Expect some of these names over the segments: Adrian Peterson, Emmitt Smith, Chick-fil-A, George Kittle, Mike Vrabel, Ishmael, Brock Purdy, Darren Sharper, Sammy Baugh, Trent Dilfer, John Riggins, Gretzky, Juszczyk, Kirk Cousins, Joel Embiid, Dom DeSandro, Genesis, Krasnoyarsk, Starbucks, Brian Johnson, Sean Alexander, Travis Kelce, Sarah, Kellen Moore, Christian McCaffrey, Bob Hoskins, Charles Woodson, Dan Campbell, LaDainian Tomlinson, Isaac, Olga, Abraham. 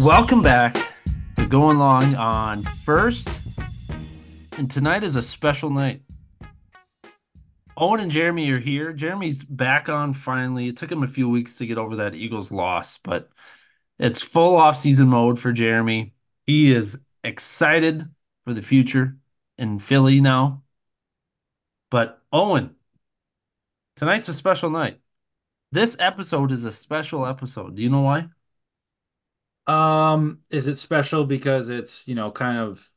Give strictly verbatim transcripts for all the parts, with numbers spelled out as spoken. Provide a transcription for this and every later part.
Welcome back to Going Long on First, and tonight is a special night. Owen and Jeremy are here. Jeremy's back on finally. It took him a few weeks to get over that Eagles loss, but it's full off-season mode for Jeremy. He is excited for the future in Philly now. But Owen, tonight's a special night. This episode is a special episode. Do you know why? Um, is it special because it's, you know, kind of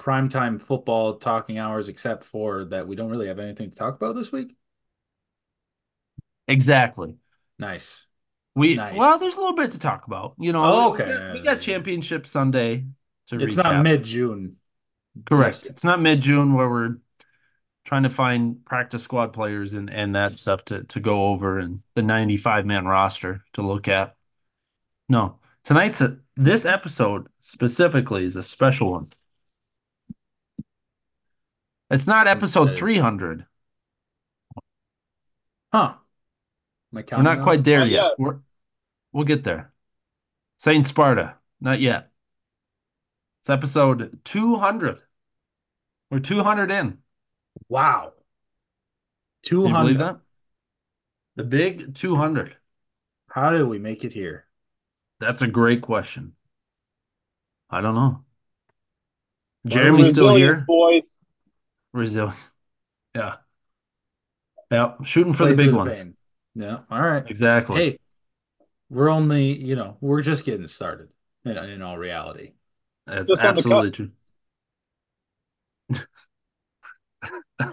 primetime football talking hours, except for that we don't really have anything to talk about this week? Exactly. Nice. We nice. Well, there's a little bit to talk about. You know, oh, okay. we, got, we got Championship Sunday to It's recap. Not mid-June. Correct. Yes. It's not mid-June where we're trying to find practice squad players and, and that stuff to, to go over and the ninety-five man roster to look at. No. Tonight's a, this episode specifically is a special one. It's not episode three hundred. Huh. We're not quite there yet. We're, we'll get there. Saint Sparta. Not yet. It's episode two hundred. We're two hundred in. Wow. two hundred. Can you believe that? The big two hundred. How did we make it here? That's a great question. I don't know. Jeremy's still here. Boys. Resilient. Yeah. Yeah. Shooting for the big ones. Yeah. All right. Exactly. Hey, we're only, you know, we're just getting started in, in all reality. That's absolutely true.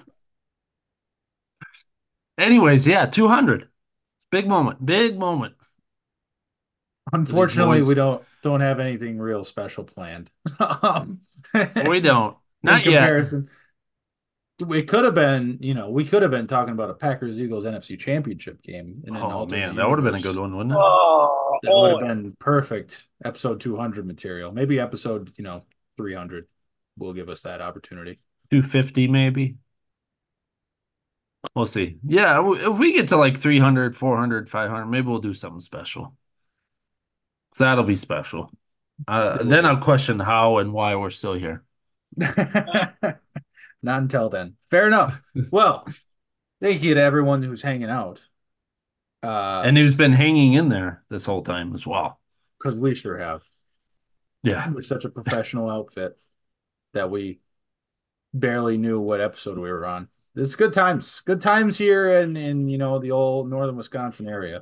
Anyways, yeah, two hundred. It's a big moment. Big moment. Unfortunately, we don't don't have anything real special planned. um, we don't. Not in comparison, yet. We could have been, you know, we could have been talking about a Packers-Eagles N F C Championship game. In oh, man, that would have been a good one, wouldn't it? Oh, that would have oh. been perfect episode two hundred material. Maybe episode, you know, three hundred will give us that opportunity. two fifty maybe. We'll see. Yeah, if we get to like three hundred, four hundred, five hundred, maybe we'll do something special. So that'll be special. Uh, then I'll question how and why we're still here. Not until then. Fair enough. Well, thank you to everyone who's hanging out. Uh, and who's been hanging in there this whole time as well. Because we sure have. Yeah. We're such a professional outfit that we barely knew what episode we were on. It's good times. Good times here in, in you know, the old northern Wisconsin area.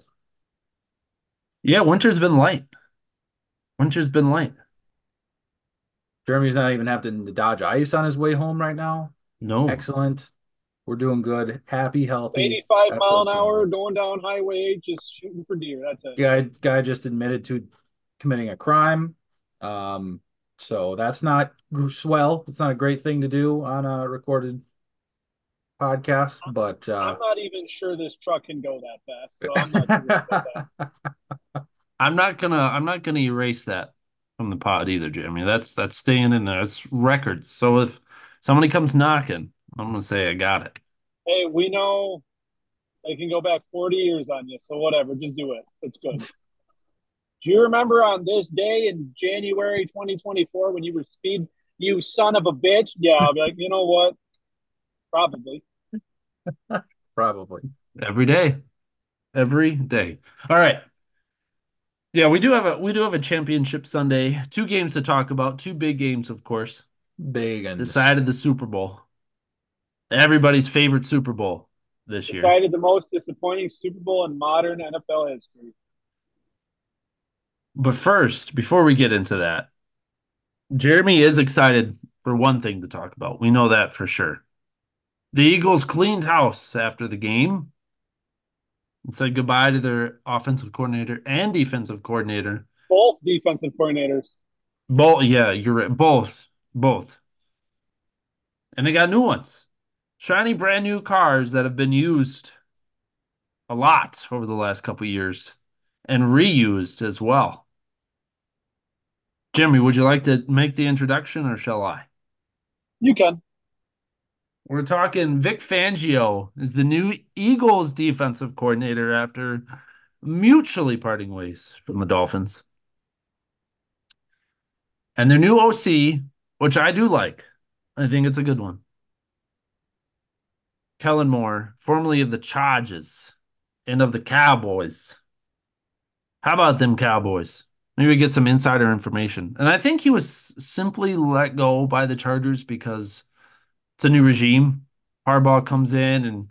Yeah, winter's been light. Winter's been light. Jeremy's not even having to dodge ice on his way home right now. No. Excellent. We're doing good. Happy, healthy. eighty-five That's mile an hour going down highway, just shooting for deer. That's it. Guy, guy just admitted to committing a crime. Um, so that's not swell. It's not a great thing to do on a recorded podcast. But uh, I'm not even sure this truck can go that fast. So I'm not sure about that. I'm not gonna. I'm not gonna erase that from the pod either, Jeremy. That's that's staying in there. It's records. So if somebody comes knocking, I'm gonna say I got it. Hey, we know they can go back forty years on you. So whatever, just do it. It's good. Do you remember on this day in January twenty twenty-four when you were speed, you son of a bitch? Yeah, I'll be like, you know what? Probably. Probably. Every day. Every day. All right. Yeah, we do have a we do have a Championship Sunday. Two games to talk about. Two big games, of course. Big and decided the Super Bowl. Everybody's favorite Super Bowl this decided year. Decided the most disappointing Super Bowl in modern N F L history. But first, before we get into that, Jeremy is excited for one thing to talk about. We know that for sure. The Eagles cleaned house after the game and said goodbye to their offensive coordinator and defensive coordinator. Both defensive coordinators. Both, yeah, you're right. Both, both. And they got new ones. Shiny, brand new cars that have been used a lot over the last couple of years and reused as well. Jimmy, would you like to make the introduction or shall I? You can. We're talking Vic Fangio is the new Eagles defensive coordinator after mutually parting ways from the Dolphins. And their new O C, which I do like. I think it's a good one. Kellen Moore, formerly of the Chargers and of the Cowboys. How about them Cowboys? Maybe we get some insider information. And I think he was simply let go by the Chargers because it's a new regime. Harbaugh comes in, and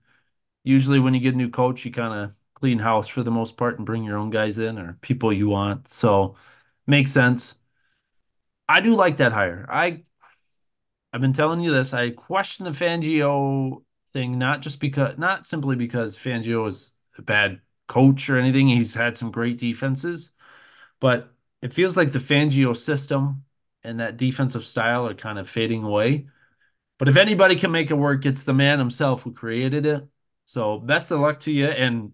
usually when you get a new coach, you kind of clean house for the most part and bring your own guys in or people you want. So makes sense. I do like that hire. I, I've been telling you this. I question the Fangio thing, not just because, not simply because Fangio is a bad coach or anything. He's had some great defenses, but it feels like the Fangio system and that defensive style are kind of fading away. But if anybody can make it work, it's the man himself who created it. So best of luck to you. And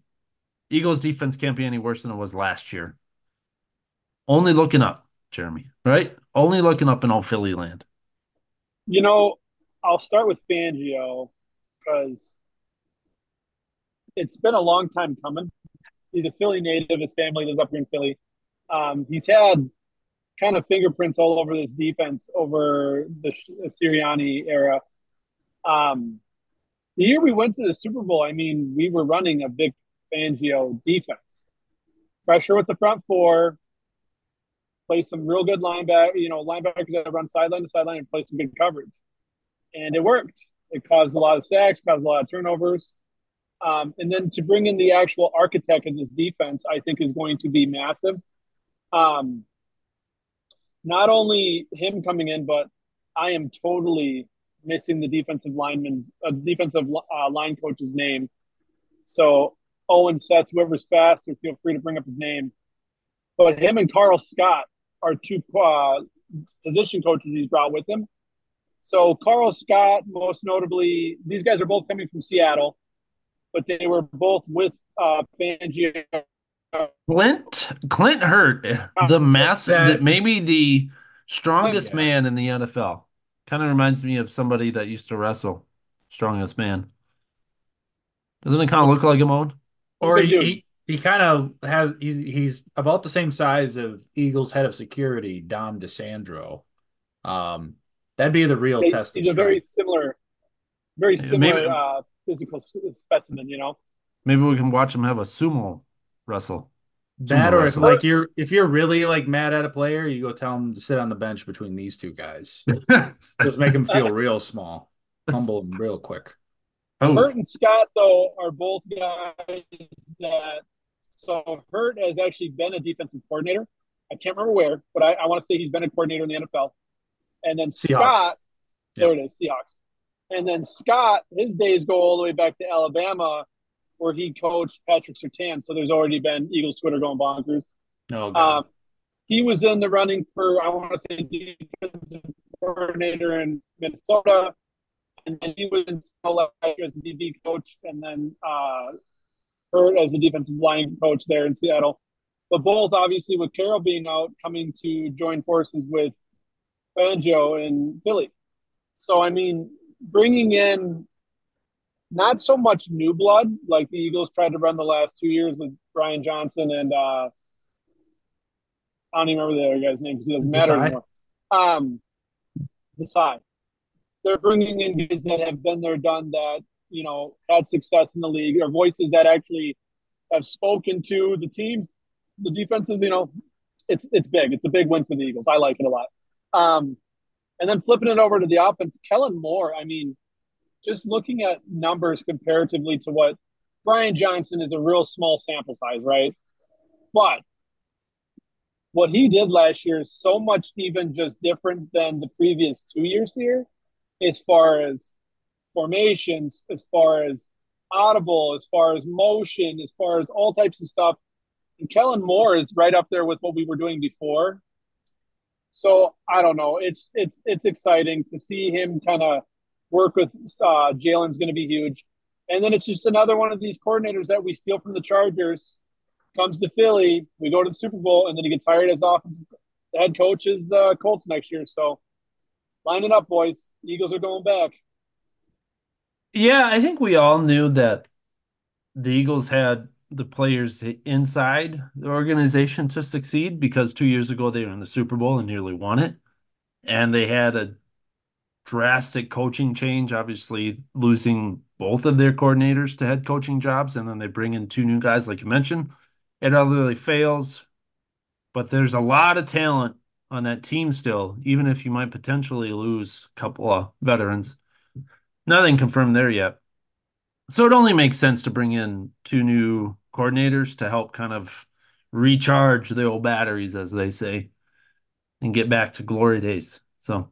Eagles defense can't be any worse than it was last year. Only looking up, Jeremy, right? Only looking up in old Philly land. You know, I'll start with Fangio because it's been a long time coming. He's a Philly native. His family lives up here in Philly. Um, he's had kind of fingerprints all over this defense over the Sirianni era. Um, the year we went to the Super Bowl, I mean, we were running a Vic Fangio defense. Pressure with the front four, play some real good linebacker, you know, linebackers that run sideline to sideline and play some good coverage. And it worked. It caused a lot of sacks, caused a lot of turnovers. Um, and then to bring in the actual architect of this defense, I think is going to be massive. Um, Not only him coming in, but I am totally missing the defensive lineman's uh, defensive uh, line coach's name. So Owen, Seth, whoever's faster, feel free to bring up his name. But him and Carl Scott are two uh, position coaches he's brought with him. So Carl Scott, most notably, these guys are both coming from Seattle, but they were both with uh, Fangio. Clint Clint Hurt, the massive, that maybe the strongest yeah. man in the N F L. Kind of reminds me of somebody that used to wrestle. Strongest man. Doesn't it kind of look like him, Owen? Or he, he, he kind of has, he's, he's about the same size of Eagles head of security, Dom DeSandro. Um, that'd be the real he's, test. He's of a strength. very similar, very similar maybe, uh, physical specimen, you know? Maybe we can watch him have a sumo Russell. That Someone or Russell. if like you're if you're really like mad at a player, you go tell him to sit on the bench between these two guys. Just make him feel real small, humble, and real quick. Oh. Hurt and Scott though are both guys that so Hurt has actually been a defensive coordinator. I can't remember where, but I, I want to say he's been a coordinator in the N F L. And then Seahawks. Scott, yep. there it is, Seahawks. And then Scott, his days go all the way back to Alabama, where he coached Patrick Surtain. So there's already been Eagles Twitter going bonkers. No, oh, um, he was in the running for, I want to say, defensive coordinator in Minnesota. And then he was in Seattle as a D B coach, and then uh, Hurt as the defensive line coach there in Seattle. But both, obviously, with Carroll being out, coming to join forces with Fangio in Philly. So, I mean, bringing in not so much new blood, like the Eagles tried to run the last two years with Brian Johnson and uh, I don't even remember the other guy's name because it doesn't matter Desai. anymore. Um, Desai. They're bringing in guys that have been there, done that, you know, had success in the league, or voices that actually have spoken to the teams, the defenses, you know, it's it's big. It's a big win for the Eagles. I like it a lot. Um, and then flipping it over to the offense, Kellen Moore, I mean, just looking at numbers comparatively to what Brian Johnson is a real small sample size, right? But what he did last year is so much even just different than the previous two years here as far as formations, as far as audible, as far as motion, as far as all types of stuff. And Kellen Moore is right up there with what we were doing before. So I don't know. It's, it's, it's exciting to see him kind of work with uh, Jalen's going to be huge. And then it's just another one of these coordinators that we steal from the Chargers, comes to Philly, we go to the Super Bowl, and then he gets hired as offensive the head coach is the Colts next year. So line it up, boys. The Eagles are going back. Yeah, I think we all knew that the Eagles had the players inside the organization to succeed because two years ago they were in the Super Bowl and nearly won it. and they had a drastic coaching change, obviously losing both of their coordinators to head coaching jobs, and then they bring in two new guys like you mentioned. It utterly fails, but there's a lot of talent on that team still, even if you might potentially lose a couple of veterans. Nothing confirmed there yet. So it only makes sense to bring in two new coordinators to help kind of recharge the old batteries, as they say, and get back to glory days. So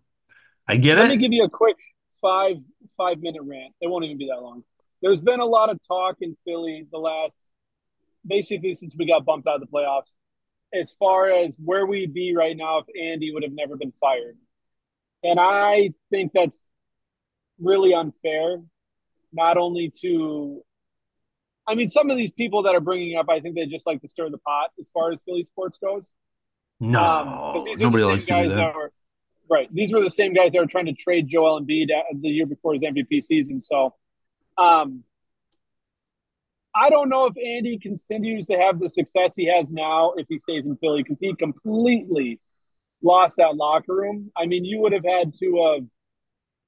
I get it. Let me give you a quick five five minute rant. It won't even be that long. There's been a lot of talk in Philly the last, basically since we got bumped out of the playoffs, as far as where we'd be right now if Andy would have never been fired. And I think that's really unfair, not only to – I mean, some of these people that are bringing up, I think they just like to stir the pot as far as Philly sports goes. No, um, these nobody likes to do that. that were, right. These were the same guys that were trying to trade Joel Embiid the year before his M V P season. So um, I don't know if Andy continues to have the success he has now if he stays in Philly, because he completely lost that locker room. I mean, you would have had to have uh,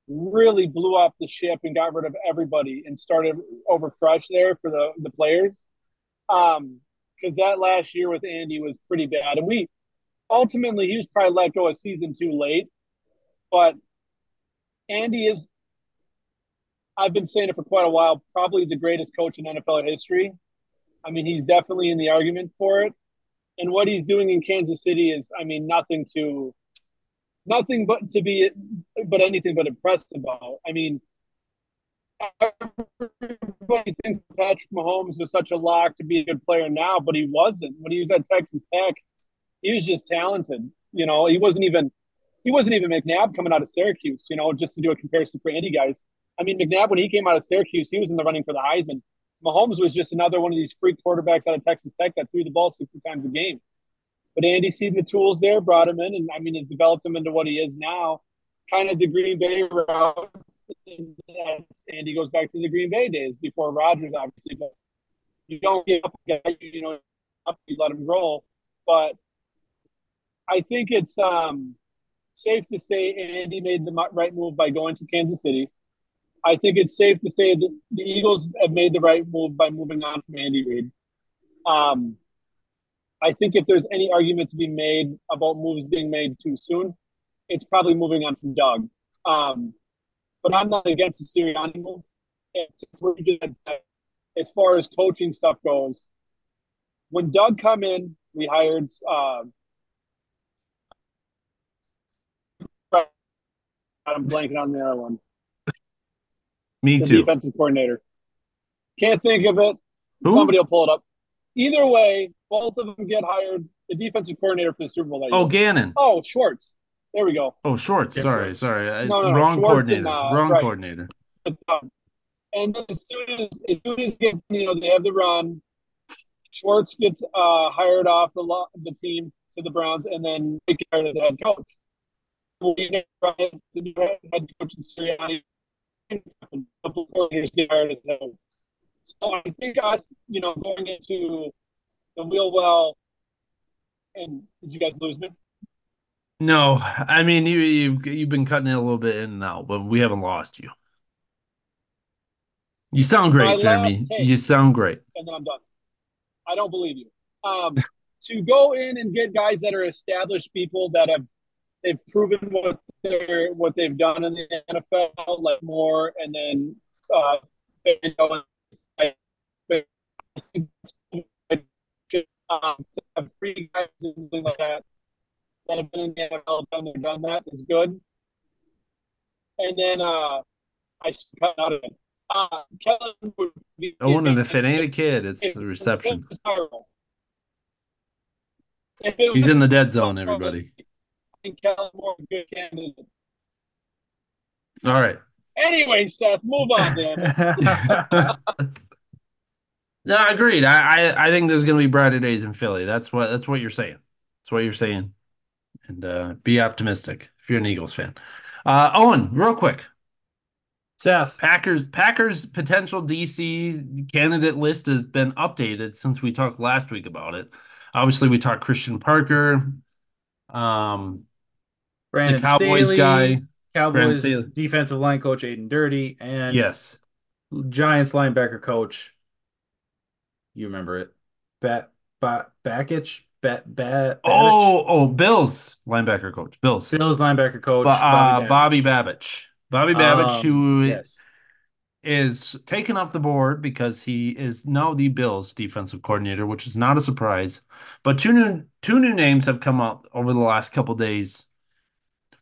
really blew up the ship and got rid of everybody and started over fresh there for the, the players. Um, because that last year with Andy was pretty bad. And we – ultimately, he was probably let go a season too late, but Andy is, I've been saying it for quite a while, probably the greatest coach in N F L history. I mean, he's definitely in the argument for it. And what he's doing in Kansas City is, I mean, nothing to, nothing but to be, but anything but impressed about. I mean, everybody thinks Patrick Mahomes was such a lock to be a good player now, but he wasn't. When he was at Texas Tech, he was just talented, you know. He wasn't even, he wasn't even McNabb coming out of Syracuse, you know. Just to do a comparison for Andy guys, I mean, McNabb when he came out of Syracuse, he was in the running for the Heisman. Mahomes was just another one of these freak quarterbacks out of Texas Tech that threw the ball sixty times a game. But Andy seen the tools there, brought him in, and I mean, it developed him into what he is now. Kind of the Green Bay route. Andy goes back to the Green Bay days before Rodgers, obviously. But you don't give up, you know, you let him roll, but. I think it's um, safe to say Andy made the right move by going to Kansas City. I think it's safe to say that the Eagles have made the right move by moving on from Andy Reid. Um, I think if there's any argument to be made about moves being made too soon, it's probably moving on from Doug. Um, but I'm not against the Sirianni move. As far as coaching stuff goes, when Doug come in, we hired uh, – I'm blanking on the other one. Me the too. Defensive coordinator. Can't think of it. Who? Somebody will pull it up. Either way, both of them get hired. The defensive coordinator for the Super Bowl. Oh, Gannon. Oh, Schwartz. There we go. Oh, Schwartz. Yeah, sorry, Schwartz. sorry. No, no, no. Wrong Schwartz coordinator. And, uh, Wrong right. coordinator. And then as soon as, as soon as you know they have the run, Schwartz gets uh, hired off the the team to the Browns, and then they get hired as the head coach. The new head coach in Sirianni, couple coordinators get hired as those. So I think us, you know, going into the wheel well, and did you guys lose me? No, I mean you you've, you've been cutting it a little bit in and out, but we haven't lost you. You sound great, My Jeremy. You sound great. And then I'm done. I don't believe you. Um, to go in and get guys that are established people that have. They've proven what they're what they've done in the N F L, like Moore, and then uh, three guys and things like that that have been in the N F L, done they've done that is good. And then uh, I should cut out of it. Uh, Kellen would be. Oh, no, if it ain't a kid, it's the reception. He's in the dead zone, everybody. Kellen Moore, good candidate. All right. Anyway, Seth, move on, Dan. No, agreed. I, I I think there's gonna be brighter days in Philly. That's what that's what you're saying. That's what you're saying. And uh, be optimistic if you're an Eagles fan. Uh, Owen, real quick. Seth, Packers Packers potential D C candidate list has been updated since we talked last week about it. Obviously, we talked Christian Parker. Um, Brandon the Cowboys Staley, guy, Cowboys defensive line coach Aiden Dirty, and yes, Giants linebacker coach. You remember it, Bat Bat Backich. Bat, bat, oh, oh, Bills linebacker coach. Bills, Bills linebacker coach. Ba- uh, Bobby Babbage. Bobby Babbage, um, who yes. is taken off the board because he is now the Bills defensive coordinator, which is not a surprise. But two new two new names have come up over the last couple days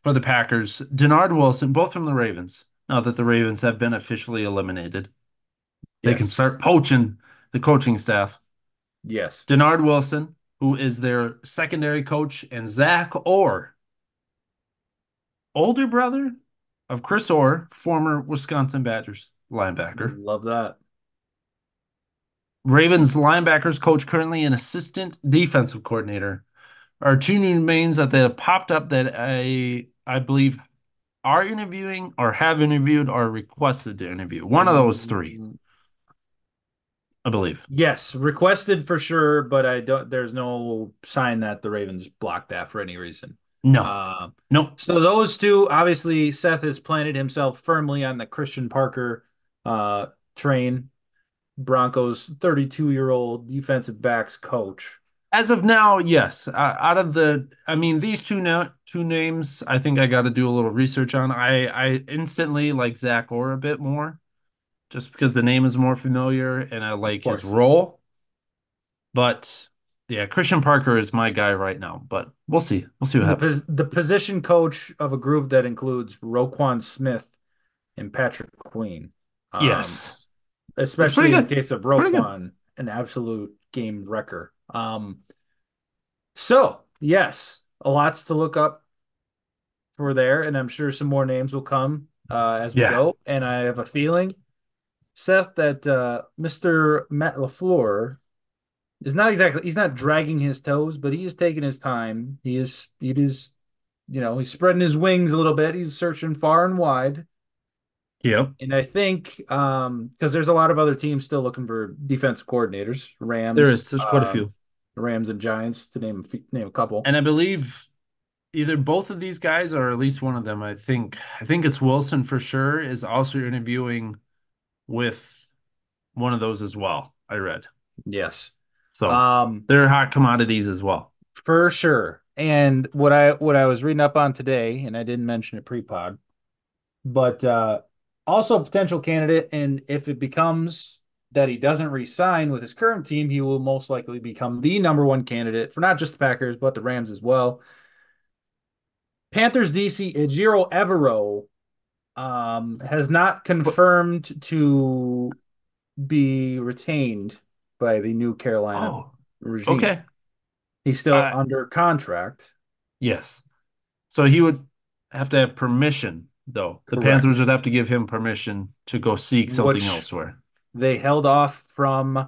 for the Packers. Denard Wilson, both from the Ravens. Now that the Ravens have been officially eliminated, yes. they can start poaching the coaching staff. Yes, Denard Wilson, who is their secondary coach, and Zach Orr, older brother of Chris Orr, former Wisconsin Badgers linebacker. Love that. Ravens linebackers coach, currently an assistant defensive coordinator, are two new names that have popped up that I I believe are interviewing or have interviewed or requested to interview. One of those three. I believe. Yes, requested for sure, but I don't. There's no sign that the Ravens blocked that for any reason. No, uh, no. So those two, obviously, Seth has planted himself firmly on the Christian Parker uh, train. Broncos thirty-two-year-old defensive backs coach. As of now, yes. Uh, out of the, I mean, these two now two names, I think I got to do a little research on. I I instantly like Zach Orr a bit more, just because the name is more familiar and I like his role. But, yeah, Christian Parker is my guy right now. But we'll see. We'll see what happens. The position coach of a group that includes Roquan Smith and Patrick Queen. Um, yes. Especially in the case of Roquan, an absolute game wrecker. Um, so, yes, a lot's to look up for there. And I'm sure some more names will come uh, as we yeah. go. And I have a feeling, Seth, that uh, Mister Matt LaFleur is not exactly, he's not dragging his toes, but he is taking his time. He is, he is, you know, he's spreading his wings a little bit. He's searching far and wide. Yeah. And I think, um, because there's a lot of other teams still looking for defensive coordinators. Rams. There is. There's quite uh, a few. Rams and Giants, to name a, few, name a couple. And I believe either both of these guys, or at least one of them, I think, I think it's Wilson for sure, is also interviewing with one of those as well, I read. Yes. So um, they're hot commodities as well. For sure. And what I what I was reading up on today, and I didn't mention it pre-pod, but uh, also a potential candidate, and if it becomes that he doesn't re-sign with his current team, he will most likely become the number one candidate for not just the Packers, but the Rams as well. Panthers D C, Ejiro Evero, Um, has not confirmed to be retained by the new Carolina oh, regime. Okay, he's still uh, under contract. Yes, so he would have to have permission, though. Correct. The Panthers would have to give him permission to go seek something Which elsewhere. They held off from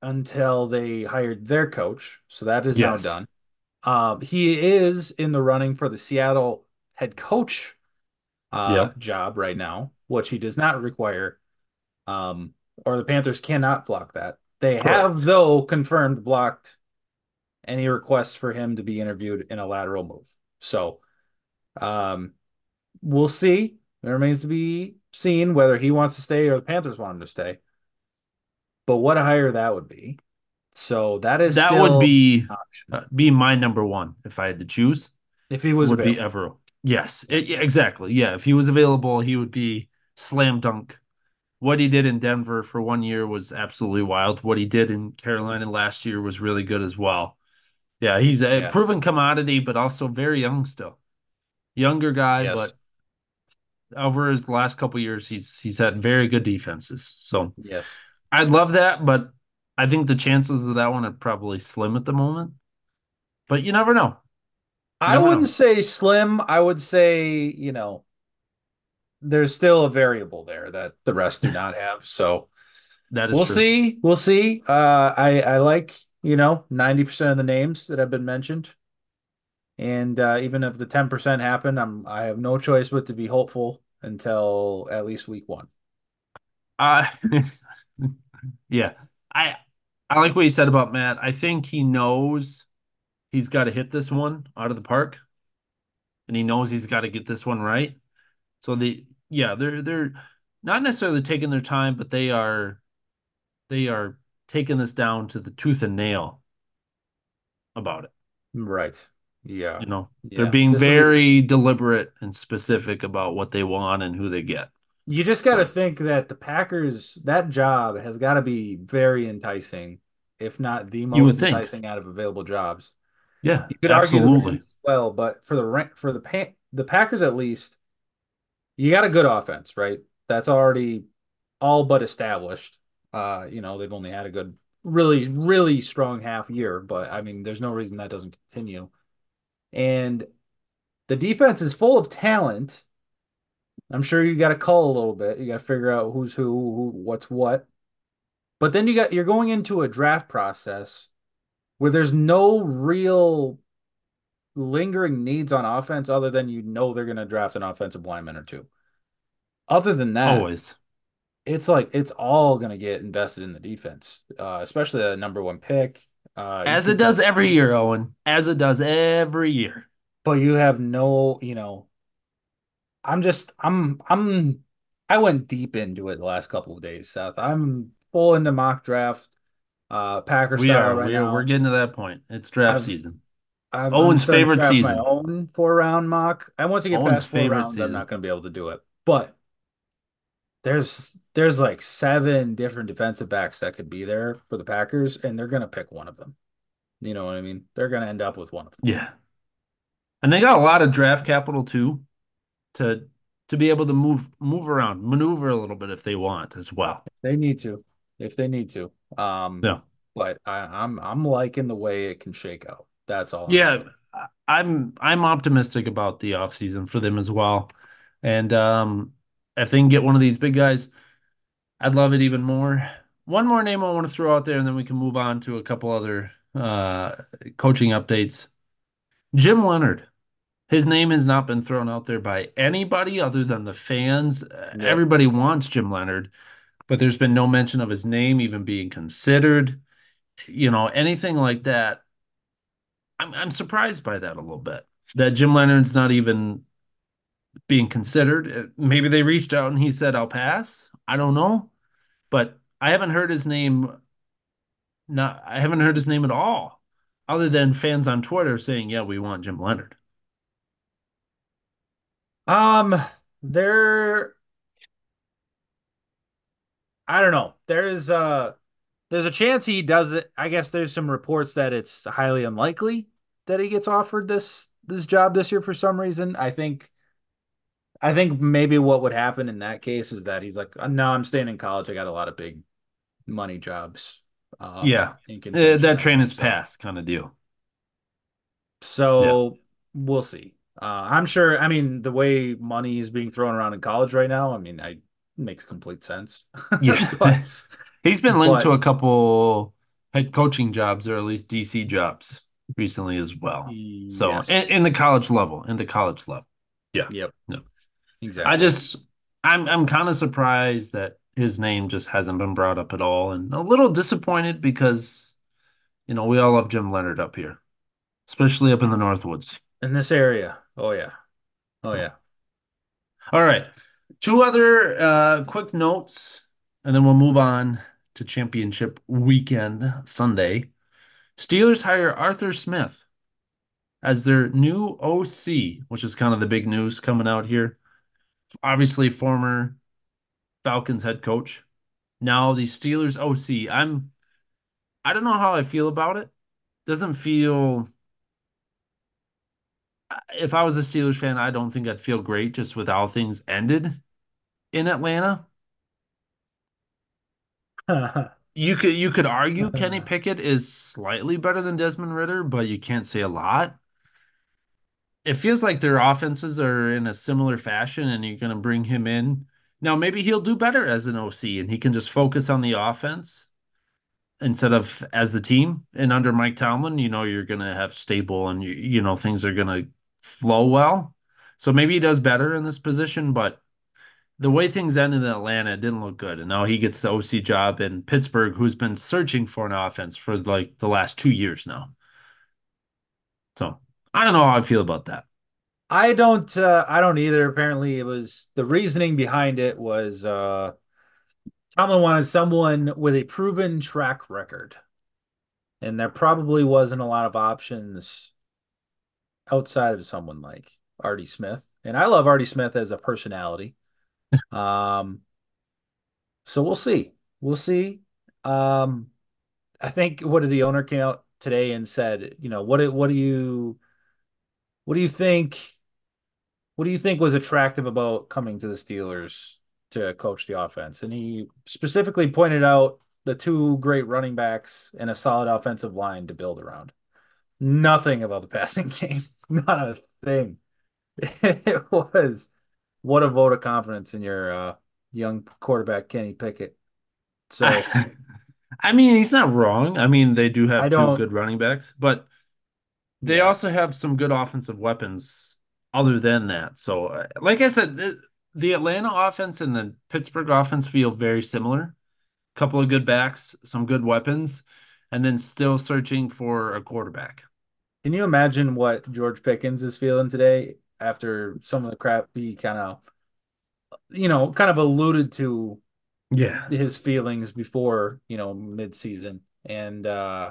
until they hired their coach, so that is yes. now done. Um, he is in the running for the Seattle head coach Uh, yep. job right now, which he does not require, um, or the Panthers cannot block that. They Correct. have, though, confirmed blocked any requests for him to be interviewed in a lateral move. So um, we'll see. It remains to be seen whether he wants to stay or the Panthers want him to stay. But what a hire that would be. So that is that still would be uh, be my number one if I had to choose. If he was would available. be Evero. Yes, it, exactly. Yeah, if he was available, he would be slam dunk. What he did in Denver for one year was absolutely wild. What he did in Carolina last year was really good as well. Yeah, he's a yeah. proven commodity, but also very young still. Younger guy, yes. but over his last couple of years, he's he's had very good defenses. So yes, I'd love that, but I think the chances of that one are probably slim at the moment. But you never know. I no, wouldn't no. say slim. I would say, you know, there's still a variable there that the rest do not have. So that is we'll true. see. We'll see. Uh, I, I like, you know, ninety percent of the names that have been mentioned. And uh, even if the ten percent happen, I'm, I have no choice but to be hopeful until at least week one. Uh, yeah. I, I like what you said about Matt. I think he knows he's got to hit this one out of the park. and he knows he's got to get this one right. So they, yeah, they're they're not necessarily taking their time, but they are they are taking this down to the tooth and nail about it. Right. Yeah. You know, yeah. they're being this very be... deliberate and specific about what they want and who they get. You just got to so. think that the Packers, that job has got to be very enticing, if not the most enticing think. out of available jobs. Yeah, you could absolutely. argue well, but for the for the pa the Packers at least, you got a good offense, right? That's already all but established. Uh, you know, they've only had a good, really, really strong half year, but I mean, there's no reason that doesn't continue. And the defense is full of talent. I'm sure you got to cull a little bit. You got to figure out who's who, who, what's what. But then you got you're going into a draft process where there's no real lingering needs on offense other than you know they're going to draft an offensive lineman or two. Other than that, always it's like it's all going to get invested in the defense, uh, especially the number one pick. Uh, As it does every year, Owen. As it does every year. But you have no, you know, I'm just, I'm, I'm, I went deep into it the last couple of days, Seth. I'm full into mock draft. Uh, Packers we style are, right we now. Are, we're getting to that point. It's draft I've, season. I've Owen's favorite season. My own four-round mock. And once you get Owen's past four rounds, season. I'm not going to be able to do it. But there's there's like seven different defensive backs that could be there for the Packers, and they're going to pick one of them. You know what I mean? They're going to end up with one of them. Yeah. And they got a lot of draft capital, too, to to be able to move move around, maneuver a little bit if they want as well. If they need to. If they need to. Um, yeah. But I, I'm I'm liking the way it can shake out. That's all. I'm yeah, saying. I'm I'm optimistic about the offseason for them as well. And um, if they can get one of these big guys, I'd love it even more. One more name I want to throw out there, and then we can move on to a couple other uh, coaching updates. Jim Leonard. His name has not been thrown out there by anybody other than the fans. Yep. Everybody wants Jim Leonard. But there's been no mention of his name even being considered, you know, anything like that. I'm I'm surprised by that a little bit, that Jim Leonard's not even being considered. Maybe they reached out and he said, I'll pass. I don't know. But I haven't heard his name. Not I haven't heard his name at all, other than fans on Twitter saying, yeah, we want Jim Leonard. Um, they're... I don't know. There is uh there's a chance he does it. I guess there's some reports that it's highly unlikely that he gets offered this this job this year for some reason. I think I think maybe what would happen in that case is that he's like, no, I'm staying in college. I got a lot of big money jobs. Uh, yeah, uh, that train is past kind of deal. So yeah. We'll see. Uh, I'm sure. I mean, the way money is being thrown around in college right now, I mean, I. Makes complete sense. Yeah. but, He's been linked but, to a couple head coaching jobs or at least D C jobs recently as well. So yes. in, in the college level, in the college level. Yeah. Yep. No. Exactly. I just, I'm, I'm kind of surprised that his name just hasn't been brought up at all, and a little disappointed because, you know, we all love Jim Leonard up here, especially up in the Northwoods. In this area. Oh, yeah. Oh, yeah. All right. Two other uh, quick notes, and then we'll move on to championship weekend Sunday. Steelers hire Arthur Smith as their new O C, which is kind of the big news coming out here. Obviously, former Falcons head coach. Now the Steelers O C. I'm, I don't know how I feel about it. Doesn't feel... If I was a Steelers fan, I don't think I'd feel great just with how things ended in Atlanta. you could you could argue Kenny Pickett is slightly better than Desmond Ridder, but you can't say a lot. It feels like their offenses are in a similar fashion, and you're going to bring him in. Now, maybe he'll do better as an O C, and he can just focus on the offense instead of as the team. And under Mike Tomlin, you know, you're going to have stable and, you, you know, things are going to flow well. So maybe he does better in this position, but the way things ended in Atlanta, it didn't look good. And now he gets the O C job in Pittsburgh, who's been searching for an offense for like the last two years now. So I don't know how I feel about that. I don't. Uh, I don't either. Apparently, it was the reasoning behind it was uh, Tomlin wanted someone with a proven track record, and there probably wasn't a lot of options outside of someone like Artie Smith. And I love Artie Smith as a personality. Um, so we'll see. We'll see. Um, I think what did the owner came out today and said, you know, what what do you what do you think what do you think was attractive about coming to the Steelers to coach the offense? And he specifically pointed out the two great running backs and a solid offensive line to build around. Nothing about the passing game. Not a thing. It was what a vote of confidence in your uh, young quarterback, Kenny Pickett. So, I mean, he's not wrong. I mean, they do have two good running backs, but they yeah. also have some good offensive weapons other than that. So, like I said, the, the Atlanta offense and the Pittsburgh offense feel very similar. A couple of good backs, some good weapons, and then still searching for a quarterback. Can you imagine what George Pickens is feeling today after some of the crap he kind of, you know, kind of alluded to yeah, his feelings before, you know, midseason? And, uh,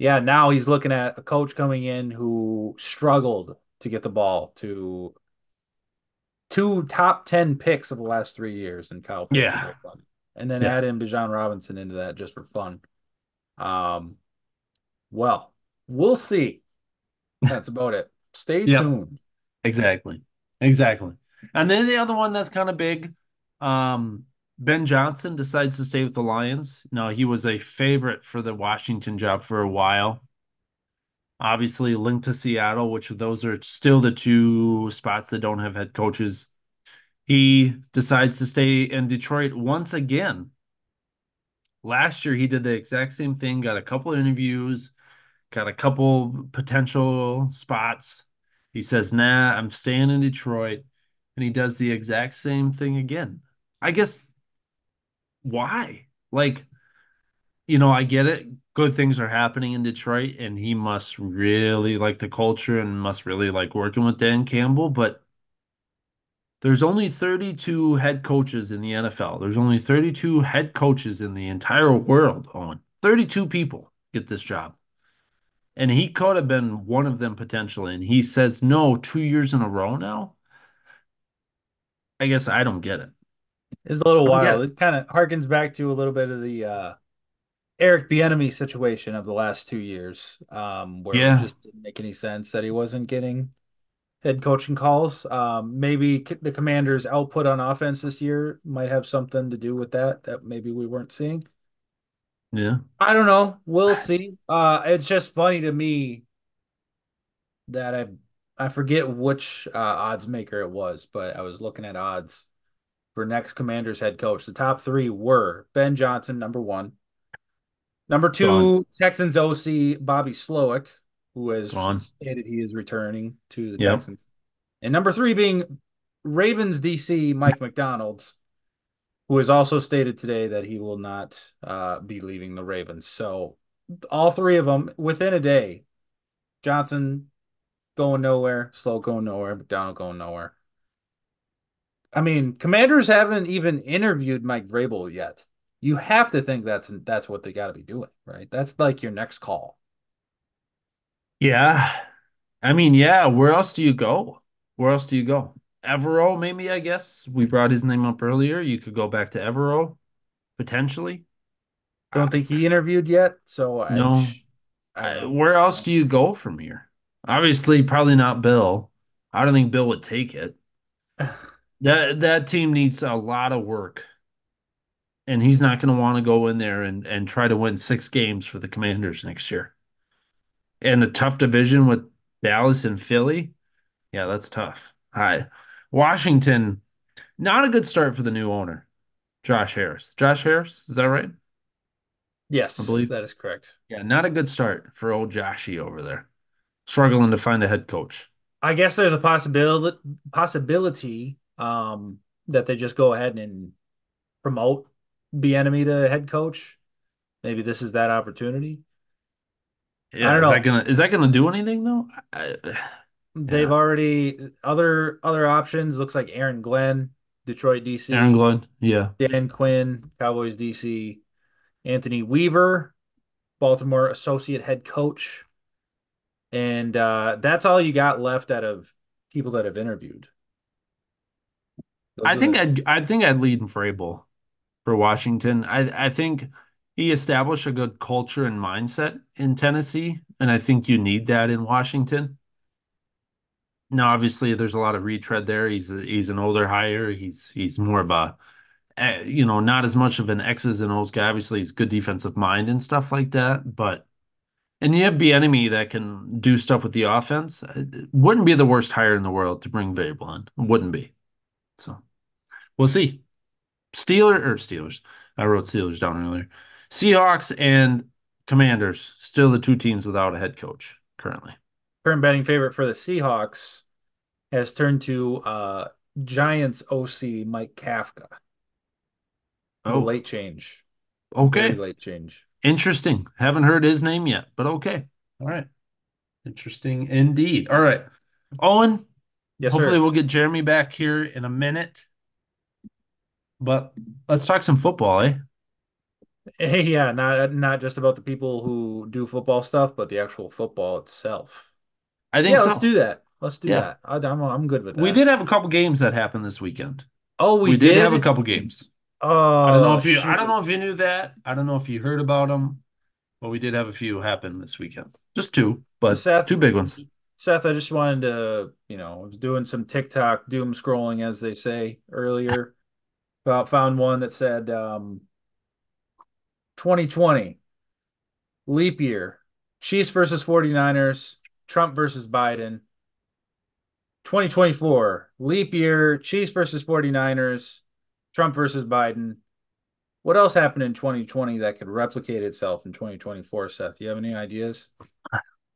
yeah, now he's looking at a coach coming in who struggled to get the ball to two top ten picks of the last three years in Kyle Pitts. Yeah. And then yeah. add in Bijan Robinson into that just for fun. Um, well, we'll see. That's about it. Stay yep. tuned. Exactly. Exactly. And then the other one that's kind of big, um, Ben Johnson decides to stay with the Lions. Now, he was a favorite for the Washington job for a while. Obviously linked to Seattle, which those are still the two spots that don't have head coaches. He decides to stay in Detroit once again. Last year, he did the exact same thing, got a couple of interviews, got a couple potential spots. He says, nah, I'm staying in Detroit. And he does the exact same thing again. I guess, why? Like, you know, I get it. Good things are happening in Detroit, and he must really like the culture and must really like working with Dan Campbell. But there's only thirty-two head coaches in the N F L. There's only thirty-two head coaches in the entire world, Owen. thirty-two people get this job. And he could have been one of them potentially. And he says no two years in a row now. I guess I don't get it. It's a little wild. It kind of harkens back to a little bit of the uh, Eric Bieniemy situation of the last two years, um, where yeah. it just didn't make any sense that he wasn't getting head coaching calls. Um, maybe the Commanders' output on offense this year might have something to do with that, that maybe we weren't seeing. Yeah. I don't know. We'll see. Uh, it's just funny to me that I I forget which uh, odds maker it was, but I was looking at odds for next Commanders head coach. The top three were Ben Johnson, number one. Number two, Gone. Texans O C Bobby Slowick, who has Gone. stated he is returning to the yep. Texans. And number three being Ravens D C Mike McDonald, who has also stated today that he will not uh, be leaving the Ravens. So all three of them within a day. Johnson going nowhere, Slowick going nowhere, McDonald going nowhere. I mean, Commanders haven't even interviewed Mike Vrabel yet. You have to think that's that's what they got to be doing, right? That's like your next call. Yeah. I mean, yeah, where else do you go? Where else do you go? Evero, maybe, I guess. We brought his name up earlier. You could go back to Evero, potentially. I don't think he interviewed yet, so... No. I, I, where else do you go from here? Obviously, probably not Bill. I don't think Bill would take it. That that team needs a lot of work, and he's not going to want to go in there and, and try to win six games for the Commanders next year. And a tough division with Dallas and Philly, yeah, that's tough. Hi, Washington, not a good start for the new owner, Josh Harris. Josh Harris, is that right? Yes, I believe that is correct. Yeah, not a good start for old Joshy over there, struggling to find a head coach. I guess there's a possibility possibility. Um, that they just go ahead and promote Bieniemy to head coach. Maybe this is that opportunity. Yeah, I don't know. Is that gonna, is that gonna do anything though? I, They've yeah. already other other options. Looks like Aaron Glenn, Detroit D C. Aaron Glenn, yeah. Dan Quinn, Cowboys D C. Anthony Weaver, Baltimore associate head coach. And uh, that's all you got left out of people that have interviewed. Those I think the... I'd I think I'd lean Vrabel for Washington. I I think he established a good culture and mindset in Tennessee, and I think you need that in Washington. Now, obviously, there's a lot of retread there. He's a, he's an older hire. He's he's more of a, you know, not as much of an X's and O's guy. Obviously, he's good defensive mind and stuff like that. But and you have Bieniemy that can do stuff with the offense. It wouldn't be the worst hire in the world to bring Vrabel in. It wouldn't be. So we'll see. Steelers or Steelers. I wrote Steelers down earlier. Seahawks and Commanders, still the two teams without a head coach currently. Current betting favorite for the Seahawks has turned to uh, Giants O C Mike Kafka. Oh, late change. Okay. Very late change. Interesting. Haven't heard his name yet, but okay. All right. Interesting indeed. All right. Owen, yes, hopefully sir. We'll get Jeremy back here in a minute. But let's talk some football, eh? Yeah, not not just about the people who do football stuff, but the actual football itself. I think yeah, so. let's do that. Let's do yeah. that. I, I'm I'm good with that. We did have a couple games that happened this weekend. Oh, we, we did? did have a couple games. Oh, I don't know if you shoot. I don't know if you knew that. I don't know if you heard about them, but we did have a few happen this weekend. Just two, but Seth, two big ones. Seth, I just wanted to, you know, I was doing some TikTok doom scrolling, as they say earlier. About found one that said. Um, twenty twenty, leap year, Chiefs versus forty-niners, Trump versus Biden. twenty twenty-four, leap year, Chiefs versus forty-niners, Trump versus Biden. What else happened in twenty twenty that could replicate itself in twenty twenty-four, Seth? Do you have any ideas?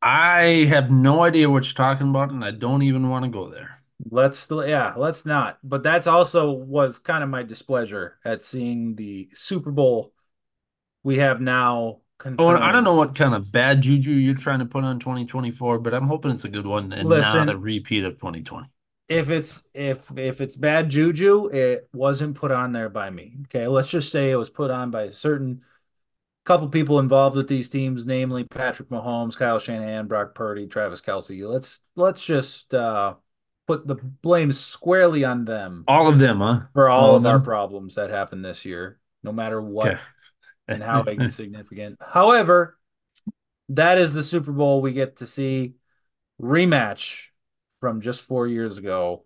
I have no idea what you're talking about, and I don't even want to go there. Let's, yeah, let's not. But that's also was kind of my displeasure at seeing the Super Bowl we have now. Oh, I don't know what kind of bad juju you're trying to put on twenty twenty-four, but I'm hoping it's a good one and Listen, not a repeat of twenty twenty. If it's if if it's bad juju, it wasn't put on there by me. Okay, let's just say it was put on by a certain couple people involved with these teams, namely Patrick Mahomes, Kyle Shanahan, Brock Purdy, Travis Kelce. Let's let's just uh, put the blame squarely on them. All of them, huh? For all, all of them? Our problems that happened this year, no matter what. Okay. And how insignificant. However, that is the Super Bowl we get to see rematch from just four years ago.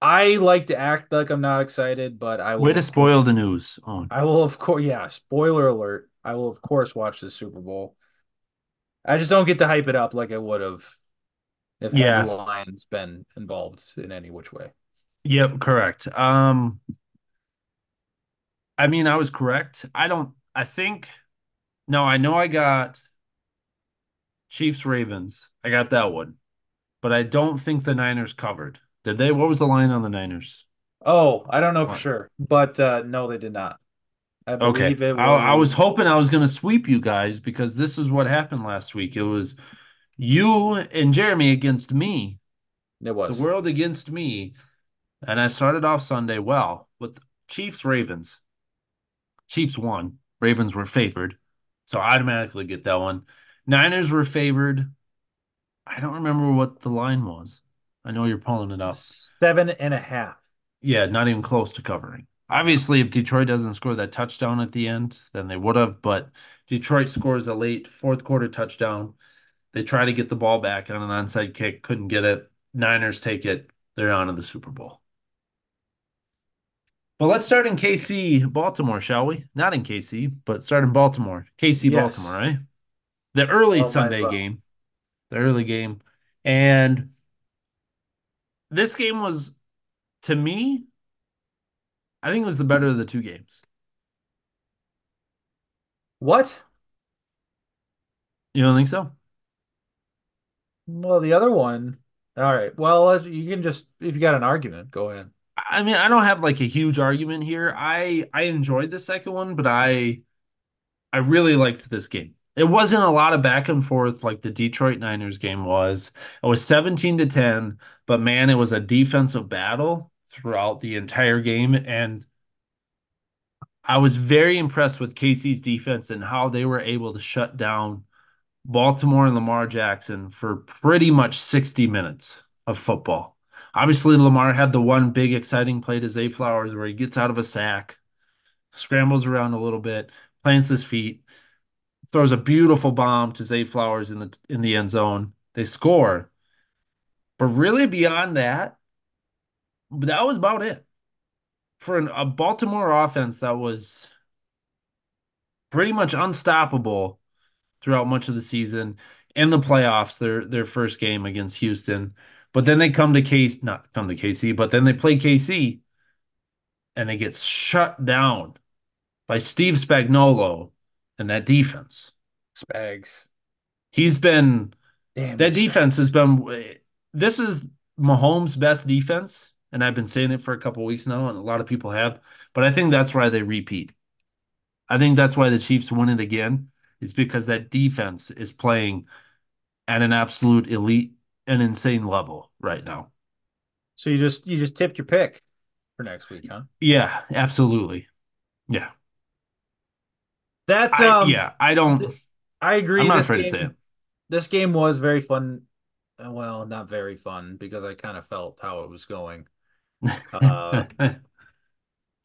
I like to act like I'm not excited, but I will. Way to spoil the news. Oh. I will, of course, yeah, spoiler alert. I will, of course, watch the Super Bowl. I just don't get to hype it up like I would have if yeah. the Lions been involved in any which way. Yep, correct. Um... I mean, I was correct. I don't, I think, no, I know I got Chiefs Ravens. I got that one, but I don't think the Niners covered. Did they? What was the line on the Niners? Oh, I don't know for sure, but uh, no, they did not. I believe okay. it was... I, I was hoping I was going to sweep you guys because this is what happened last week. It was you and Jeremy against me. It was the world against me. And I started off Sunday well with Chiefs Ravens. Chiefs won. Ravens were favored. So I automatically get that one. Niners were favored. I don't remember what the line was. I know you're pulling it up. Seven and a half. Yeah, not even close to covering. Obviously, if Detroit doesn't score that touchdown at the end, then they would have. But Detroit scores a late fourth quarter touchdown. They try to get the ball back on an onside kick. Couldn't get it. Niners take it. They're on to the Super Bowl. Well, let's start in K C, Baltimore, shall we? Not in K C, but start in Baltimore. K C, yes. Baltimore, right? The early oh, Sunday well. game. The early game. And this game was, to me, I think it was the better of the two games. What? You don't think so? Well, the other one. All right. Well, you can just, if you got an argument, go ahead. I mean, I don't have like a huge argument here. I I enjoyed the second one, but I I really liked this game. It wasn't a lot of back and forth like the Detroit Niners game was. It was seventeen to ten, but man, it was a defensive battle throughout the entire game. And I was very impressed with K C's defense and how they were able to shut down Baltimore and Lamar Jackson for pretty much sixty minutes of football. Obviously, Lamar had the one big exciting play to Zay Flowers where he gets out of a sack, scrambles around a little bit, plants his feet, throws a beautiful bomb to Zay Flowers in the in the end zone. They score. But really beyond that, that was about it. For an, a Baltimore offense that was pretty much unstoppable throughout much of the season and the playoffs, their their first game against Houston. But then they come to K C, not come to K C, but then they play K C and they get shut down by Steve Spagnuolo and that defense. Spags. He's been, damn, that defense has been, this is Mahomes' best defense. And I've been saying it for a couple of weeks now, and a lot of people have. But I think that's why they repeat. I think that's why the Chiefs win it again. It's because that defense is playing at an absolute elite and insane level right now. So you just you just tipped your pick for next week, huh? Yeah, absolutely. Yeah. That um, I, yeah, I don't. I agree. I'm not afraid to say it. This game was very fun. Well, not very fun because I kind of felt how it was going. Uh,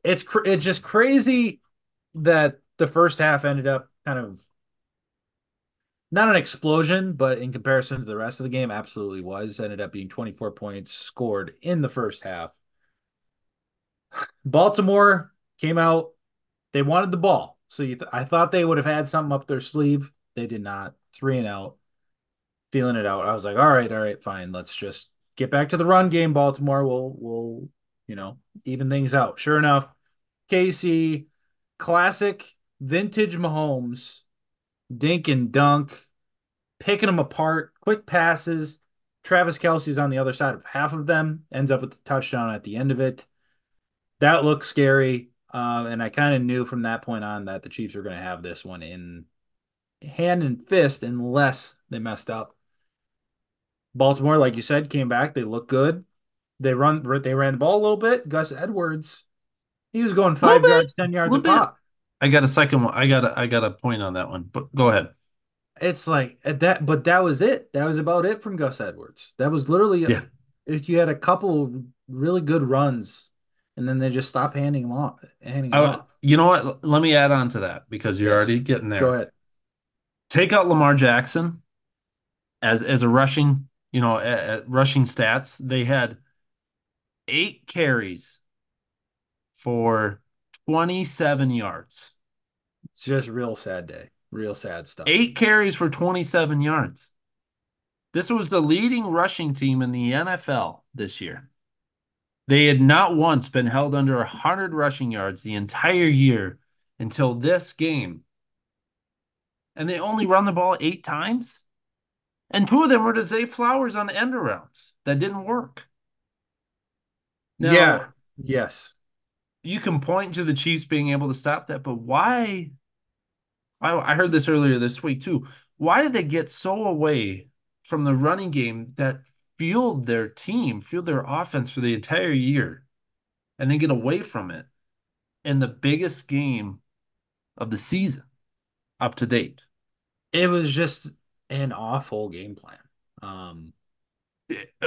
it's cr- it's just crazy that the first half ended up kind of not an explosion, but in comparison to the rest of the game, absolutely was. Ended up being twenty-four points scored in the first half. Baltimore came out. They wanted the ball. So you th- I thought they would have had something up their sleeve. They did not. Three and out. Feeling it out. I was like, all right, all right, fine. Let's just get back to the run game, Baltimore. We'll, we'll, you know, even things out. Sure enough, K C, classic vintage Mahomes, dink and dunk, picking them apart, quick passes. Travis Kelce's on the other side of half of them, ends up with the touchdown at the end of it. That looked scary. Uh, and I kind of knew from that point on that the Chiefs were going to have this one in hand and fist unless they messed up. Baltimore, like you said, came back. They looked good. They run. They ran the ball a little bit. Gus Edwards, he was going five yards, ten yards a pop. I got a second one. I got a, I got a point on that one, but go ahead. It's like at that, but that was it. That was about it from Gus Edwards. That was literally, yeah. If you had a couple really good runs. And then they just stop handing off. Handing I, off. You know what? Let me add on to that because you're yes. already getting there. Go ahead. Take out Lamar Jackson as as a rushing, you know, a, a rushing stats. They had eight carries for twenty-seven yards. It's just real sad day. Real sad stuff. Eight carries for twenty-seven yards. This was the leading rushing team in the N F L this year. They had not once been held under one hundred rushing yards the entire year until this game. And they only run the ball eight times? And two of them were to Zay Flowers on end arounds. That didn't work. Now, yeah, yes. You can point to the Chiefs being able to stop that, but why? I heard this earlier this week too. Why did they get so away from the running game that fueled their team, fueled their offense for the entire year, and then get away from it in the biggest game of the season up to date? It was just an awful game plan. Um,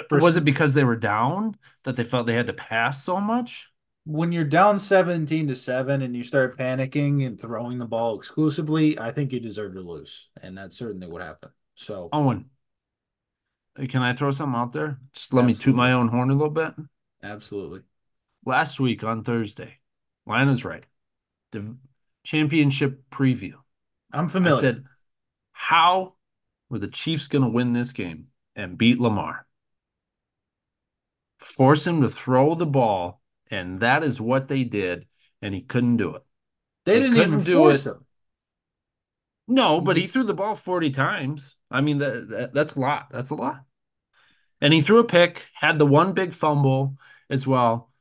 for, was it because they were down that they felt they had to pass so much? When you're down seventeen to seven and you start panicking and throwing the ball exclusively, I think you deserve to lose, and that's certainly what happened. So, Owen, can I throw something out there? Just let Absolutely. me toot my own horn a little bit. Absolutely. Last week on Thursday, Lion is right. The championship preview. I'm familiar. I said, how were the Chiefs going to win this game and beat Lamar? Force him to throw the ball, and that is what they did, and he couldn't do it. They, they didn't even do force it. Him. No, but he threw the ball forty times. I mean, that, that that's a lot. That's a lot. And he threw a pick, had the one big fumble as well.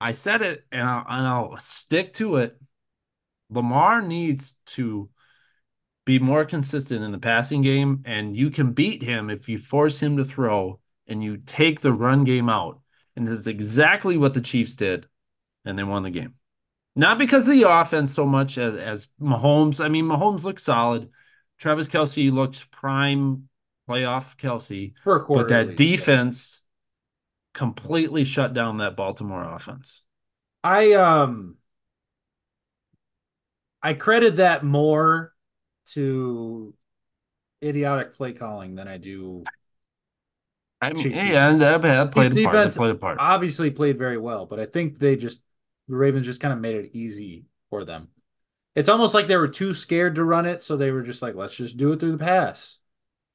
I said it, and I'll, and I'll stick to it. Lamar needs to be more consistent in the passing game, and you can beat him if you force him to throw and you take the run game out. And this is exactly what the Chiefs did, and they won the game. Not because of the offense so much as, as Mahomes. I mean, Mahomes looked solid. Travis Kelce looked prime playoff Kelce. But that defense yeah. completely shut down that Baltimore offense. I um I credit that more to idiotic play calling than I do. I mean, yeah, that, that played a part. That played a part. Obviously played very well, but I think they just the Ravens just kind of made it easy for them. It's almost like they were too scared to run it, so they were just like, let's just do it through the pass.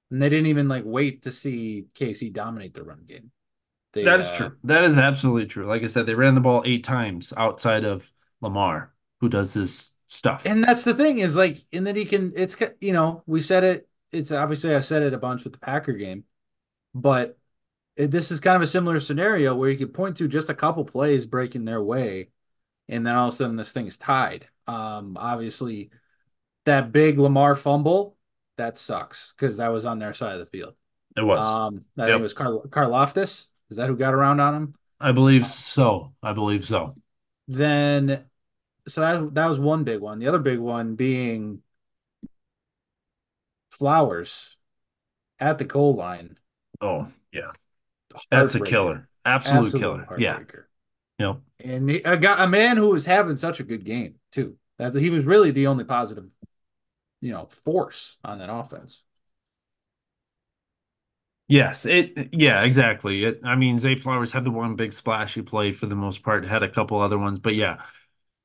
And they didn't even like wait to see K C dominate the run game. They, that is uh, true. That is absolutely true. Like I said, they ran the ball eight times outside of Lamar, who does this stuff. And that's the thing is like, and then he can, it's, you know, we said it, it's obviously I said it a bunch with the Packer game, but it, this is kind of a similar scenario where you could point to just a couple plays breaking their way. And then all of a sudden this thing is tied. Um, obviously that big Lamar fumble, that sucks because that was on their side of the field. It was. Um, I yep. think it was Carl Karlaftis. Is that who got around on him? I believe so. I believe so. Then, so that, that was one big one. The other big one being Flowers at the goal line. Oh, yeah. That's a killer. Absolute, Absolute killer. Yeah. Yep. And he, a, guy, a man who was having such a good game, too. That he was really the only positive, you know, force on that offense. Yes, it. Yeah, exactly. It, I mean, Zay Flowers had the one big splashy play for the most part. Had a couple other ones, but yeah,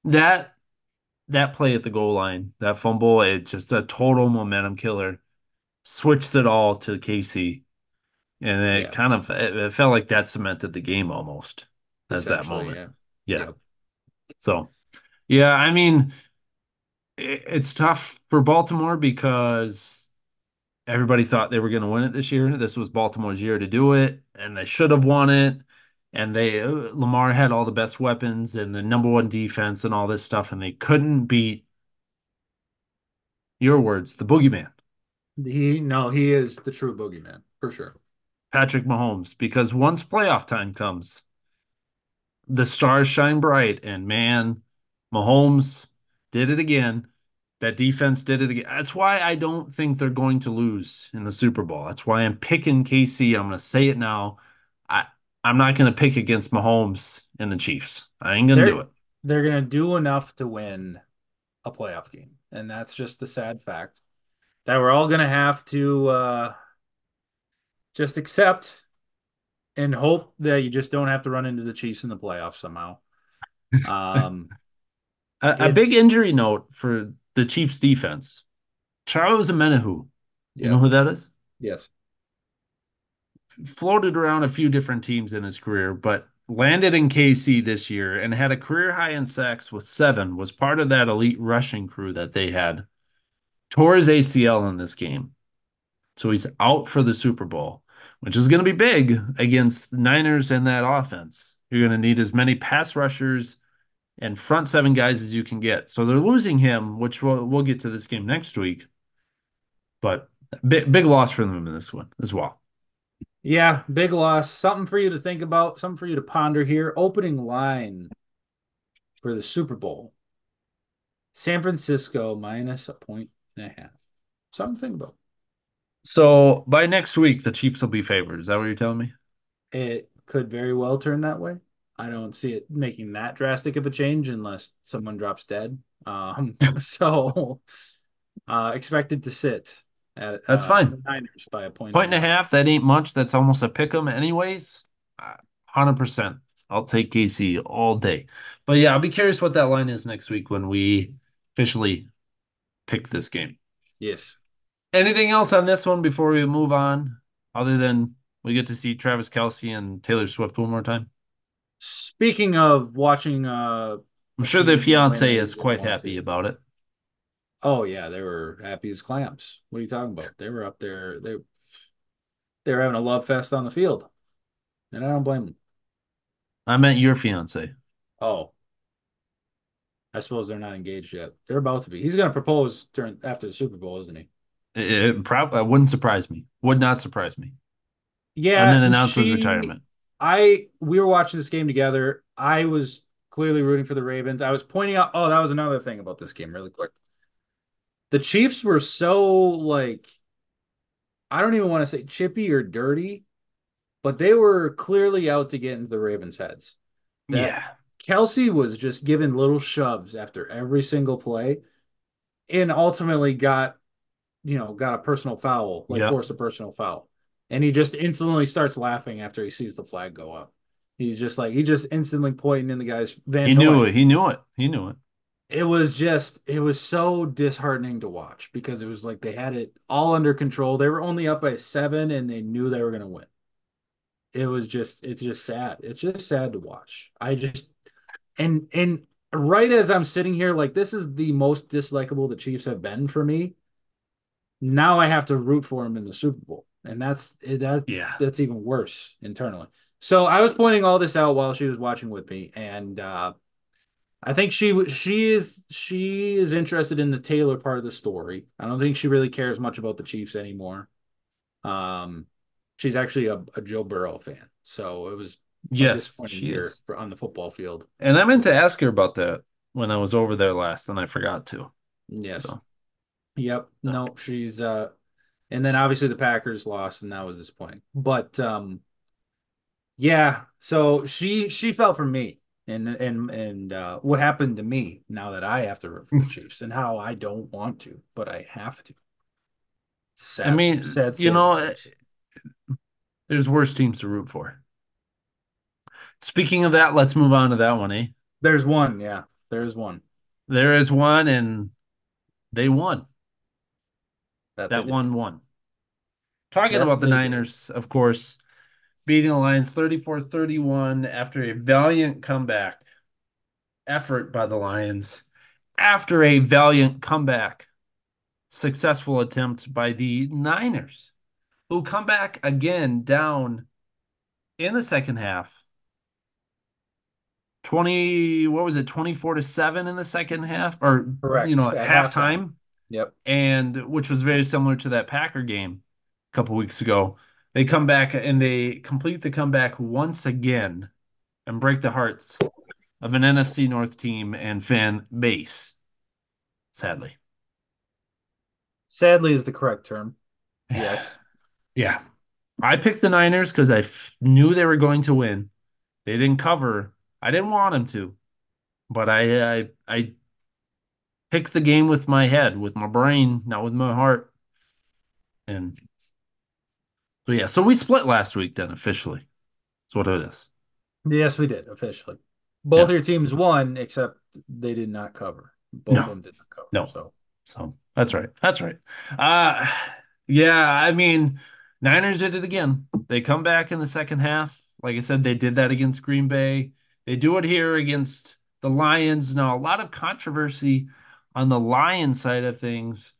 that that play at the goal line, that fumble, it just a total momentum killer. Switched it all to K C, and it yeah. kind of it, it felt like that cemented the game almost as that moment. Yeah. yeah. yeah. So, yeah, I mean, it, it's tough for Baltimore because everybody thought they were going to win it this year. This was Baltimore's year to do it, and they should have won it. And they Lamar had all the best weapons and the number one defense and all this stuff, and they couldn't beat, your words, the boogeyman. He, no, he is the true boogeyman, for sure. Patrick Mahomes, because once playoff time comes, the stars shine bright, and, man, Mahomes did it again. That defense did it again. That's why I don't think they're going to lose in the Super Bowl. That's why I'm picking K C. I'm going to say it now. I, I'm not going to pick against Mahomes and the Chiefs. I ain't going to do it. They're going to do enough to win a playoff game, and that's just the sad fact that we're all going to have to uh, just accept and hope that you just don't have to run into the Chiefs in the playoffs somehow. Um, a, a big injury note for – the Chiefs defense. Charles Woodson. You yeah. know who that is? Yes. Floated around a few different teams in his career, but landed in K C this year and had a career high in sacks with seven, was part of that elite rushing crew that they had. Tore his A C L in this game. So he's out for the Super Bowl, which is going to be big against the Niners and that offense. You're going to need as many pass rushers and front seven guys as you can get. So they're losing him, which we'll, we'll get to this game next week. But big, big loss for them in this one as well. Yeah, big loss. Something for you to think about, something for you to ponder here. Opening line for the Super Bowl. San Francisco minus a point and a half. Something to think about. So by next week, the Chiefs will be favored. Is that what you're telling me? It could very well turn that way. I don't see it making that drastic of a change unless someone drops dead. Um, so uh, expected to sit at that's uh, fine. The Niners by a point. Point and a half. That ain't much. That's almost a pick 'em anyways. Uh, one hundred percent. I'll take K C all day. But, yeah, I'll be curious what that line is next week when we officially pick this game. Yes. Anything else on this one before we move on other than we get to see Travis Kelce and Taylor Swift one more time? Speaking of watching, uh, I'm sure the fiance is quite happy about it. Oh yeah, they were happy as clams. What are you talking about? They were up there. They they were having a love fest on the field, and I don't blame them. I meant your fiance. Oh, I suppose they're not engaged yet. They're about to be. He's going to propose during after the Super Bowl, isn't he? It, it probably wouldn't surprise me. Would not surprise me. Yeah, and then announce his retirement. I we were watching this game together. I was clearly rooting for the Ravens. I was pointing out. Oh, that was another thing about this game, really quick. The Chiefs were so like, I don't even want to say chippy or dirty, but they were clearly out to get into the Ravens' heads. That yeah. Kelce was just given little shoves after every single play and ultimately got, you know, got a personal foul, like yep. forced a personal foul. And he just instantly starts laughing after he sees the flag go up. He's just like, he just instantly pointing in the guy's Van He Noy. knew it. He knew it. He knew it. It was just, it was so disheartening to watch because it was like they had it all under control. They were only up by seven and they knew they were going to win. It was just, it's just sad. It's just sad to watch. I just, and, and right as I'm sitting here, like this is the most dislikable the Chiefs have been for me. Now I have to root for them in the Super Bowl. And that's that. Yeah, that's even worse internally. So I was pointing all this out while she was watching with me, and uh, I think she she is she is interested in the Taylor part of the story. I don't think she really cares much about the Chiefs anymore. Um, she's actually a, a Joe Burrow fan, so it was yes, she is for, on the football field. And I meant to ask her about that when I was over there last, and I forgot to. Yes. So. Yep. No, she's uh. And then obviously the Packers lost, and that was disappointing. But um, yeah, so she she felt for me, and and and uh, what happened to me now that I have to root for the Chiefs, and how I don't want to, but I have to. Sad, I mean, sad you know, it, there's worse teams to root for. Speaking of that, let's move on to that one, eh? There's one, yeah, there is one. There is one, and they won. That, that one won. Talking yeah, about the Niners, did. Of course, beating the Lions thirty-four thirty-one after a valiant comeback effort by the Lions. After a valiant comeback, successful attempt by the Niners, who come back again down in the second half. twenty, what was it, twenty-four to seven in the second half? Or, Correct. you know, at halftime. halftime. Yep. And which was very similar to that Packer game a couple weeks ago. They come back and they complete the comeback once again and break the hearts of an N F C North team and fan base. Sadly. Sadly is the correct term. Yes. Yeah. I picked the Niners because I f- knew they were going to win. They didn't cover. I didn't want them to. But I, I, I, picked the game with my head, with my brain, not with my heart. And so, yeah, so we split last week then, officially. That's what it is. Yes, we did, officially. Both yeah. your teams won, except they did not cover. Both no. of them did not cover. No. So. so that's right. That's right. Uh, yeah, I mean, Niners did it again. They come back in the second half. Like I said, they did that against Green Bay. They do it here against the Lions. Now, a lot of controversy on the Lion side of things,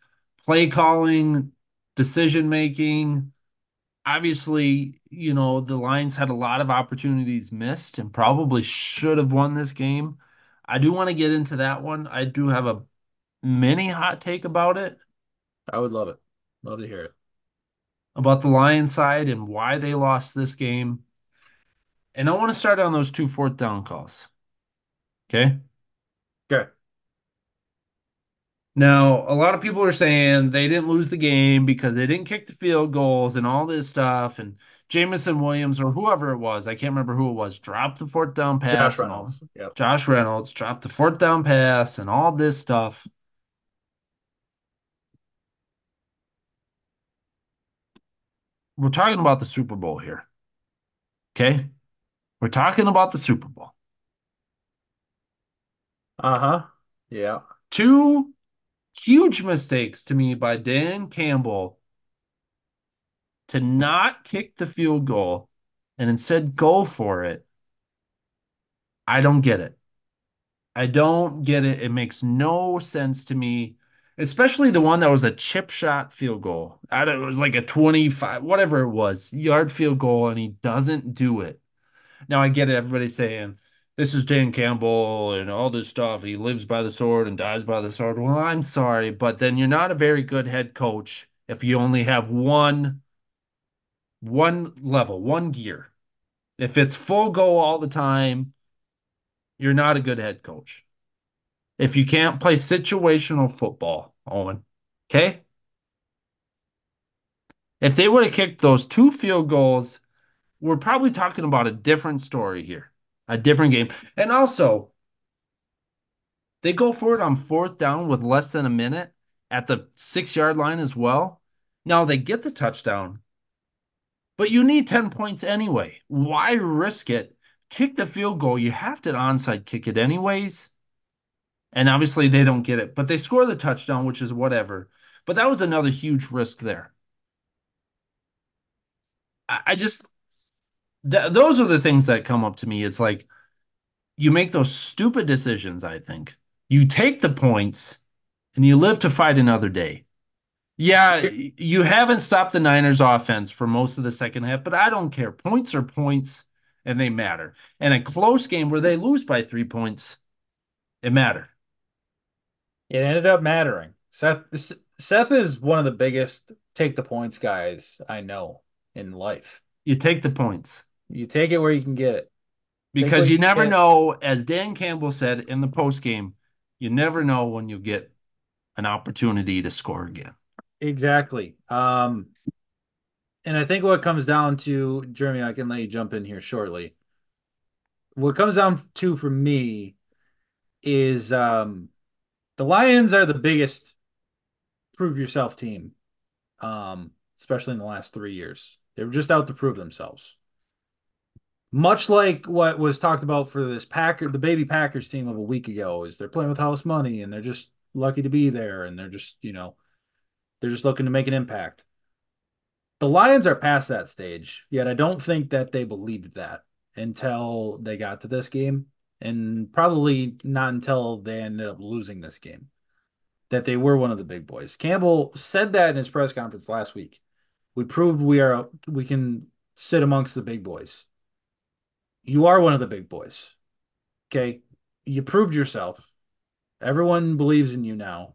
play calling, decision making. Obviously, you know, the Lions had a lot of opportunities missed and probably should have won this game. I do want to get into that one. I do have a mini hot take about it. I would love it. Love to hear it. About the Lions side and why they lost this game. And I want to start on those two fourth down calls. Okay? Okay. Now, a lot of people are saying they didn't lose the game because they didn't kick the field goals and all this stuff. And Jamison Williams or whoever it was, I can't remember who it was, dropped the fourth down pass. Josh Reynolds. And all, yep. Josh Reynolds dropped the fourth down pass and all this stuff. We're talking about the Super Bowl here. Okay? We're talking about the Super Bowl. Uh-huh. Yeah. Two huge mistakes to me by Dan Campbell to not kick the field goal and instead go for it. I don't get it. I don't get it. It makes no sense to me, especially the one that was a chip shot field goal. I don't, it was like a twenty-five, whatever it was, yard field goal, and he doesn't do it. Now I get it. Everybody's saying this is Dan Campbell and all this stuff. He lives by the sword and dies by the sword. Well, I'm sorry, but then you're not a very good head coach if you only have one, one level, one gear. If it's full go all the time, you're not a good head coach. If you can't play situational football, Owen, okay? If they would have kicked those two field goals, we're probably talking about a different story here, a different game. And also, they go for it on fourth down with less than a minute at the six-yard line as well. Now, they get the touchdown, but you need ten points anyway. Why risk it? Kick the field goal. You have to onside kick it anyways. And obviously, they don't get it. But they score the touchdown, which is whatever. But that was another huge risk there. I just, th those are the things that come up to me. It's like, you make those stupid decisions, I think. You take the points, and you live to fight another day. Yeah, you haven't stopped the Niners' offense for most of the second half, but I don't care. Points are points, and they matter. And a close game where they lose by three points, it mattered. It ended up mattering. Seth, Seth is one of the biggest take-the-points guys I know. In life, you take the points. You take it where you can get it, because you never know. As Dan Campbell said in the post game, you never know when you get an opportunity to score again. Exactly. Um, and I think what comes down to, Jeremy, I can let you jump in here shortly. What comes down to for me is um, the Lions are the biggest prove yourself team, um, especially in the last three years. They were just out to prove themselves. Much like what was talked about for this Packer, the baby Packers team of a week ago, is they're playing with house money and they're just lucky to be there. And they're just, you know, they're just looking to make an impact. The Lions are past that stage, yet I don't think that they believed that until they got to this game, and probably not until they ended up losing this game, that they were one of the big boys. Campbell said that in his press conference last week. We proved we are we can sit amongst the big boys. You are one of the big boys. Okay? You proved yourself. Everyone believes in you now.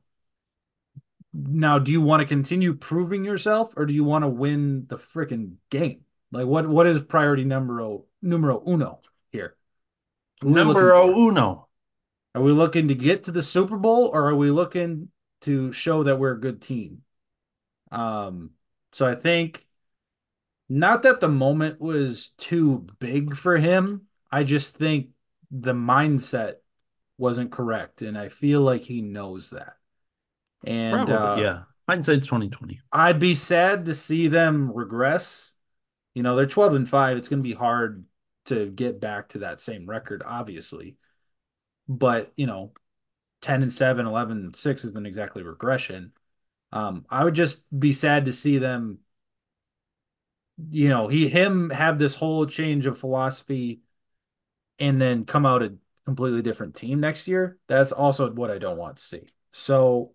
Now, do you want to continue proving yourself, or do you want to win the freaking game? Like, what what is priority numero numero uno here? Numero uno. Are we looking to get to the Super Bowl, or are we looking to show that we're a good team? Um So I think, not that the moment was too big for him, I just think the mindset wasn't correct, and I feel like he knows that. And probably, uh, yeah, hindsight's twenty twenty. I'd be sad to see them regress. You know, they're twelve and five. It's going to be hard to get back to that same record, obviously. But you know, ten and seven, eleven and six isn't exactly regression. Um, I would just be sad to see them, you know, he, him have this whole change of philosophy and then come out a completely different team next year. That's also what I don't want to see. So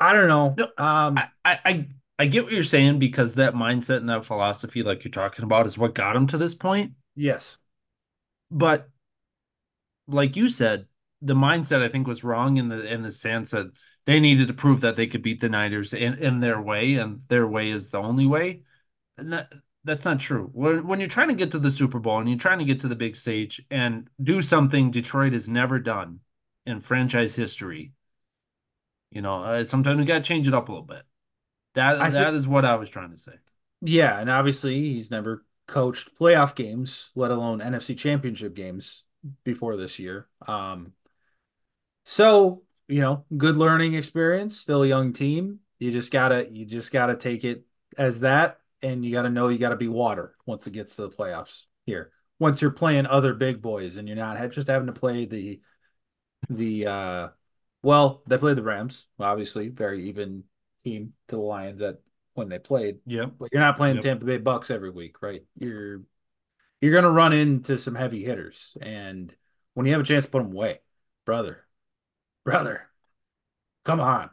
I don't know. No, um, I, I, I get what you're saying, because that mindset and that philosophy, like you're talking about, is what got him to this point. Yes. But like you said, the mindset I think was wrong in the, in the sense that they needed to prove that they could beat the Niners in, in their way, and their way is the only way. And that, that's not true. When, when you're trying to get to the Super Bowl and you're trying to get to the big stage and do something Detroit has never done in franchise history, you know, uh, sometimes we got to change it up a little bit. That I that is what I was trying to say. Yeah, and obviously he's never coached playoff games, let alone N F C Championship games before this year. Um, so... you know, good learning experience, still a young team. You just gotta, you just gotta take it as that. And you gotta know you gotta be water once it gets to the playoffs here. Once you're playing other big boys and you're not just having to play the, the, uh, well, they played the Rams, obviously very even team to the Lions at when they played. Yeah. But you're not playing yep. Tampa Bay Bucks every week, right? You're, you're going to run into some heavy hitters. And when you have a chance to put them away, brother, Brother, come on.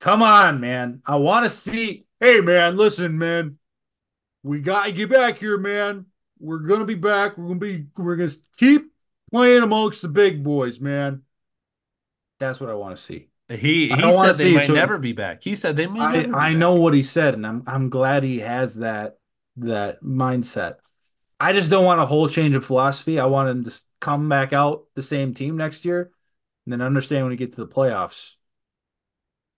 Come on, man. I want to see. Hey, man, listen, man. We got to get back here, man. We're going to be back. We're going to be, we're going to keep playing amongst the big boys, man. That's what I want to see. He, he said they might never be back. He said they might never be back. I know what he said, and I'm I'm glad he has that that mindset. I just don't want a whole change of philosophy. I want him to come back out the same team next year and then understand when we get to the playoffs.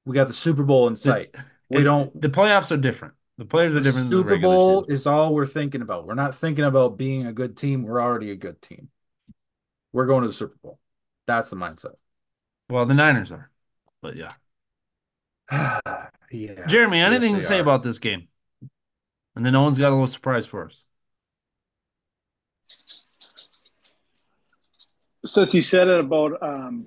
We got the Super Bowl in sight. We don't. The playoffs are different. The players are different than the regular season. Super Bowl is all we're thinking about. We're not thinking about being a good team. We're already a good team. We're going to the Super Bowl. That's the mindset. Well, the Niners are. But yeah. yeah. Jeremy, anything yes, to say are. about this game? And then Owen's got a little surprise for us. Since you said it about um,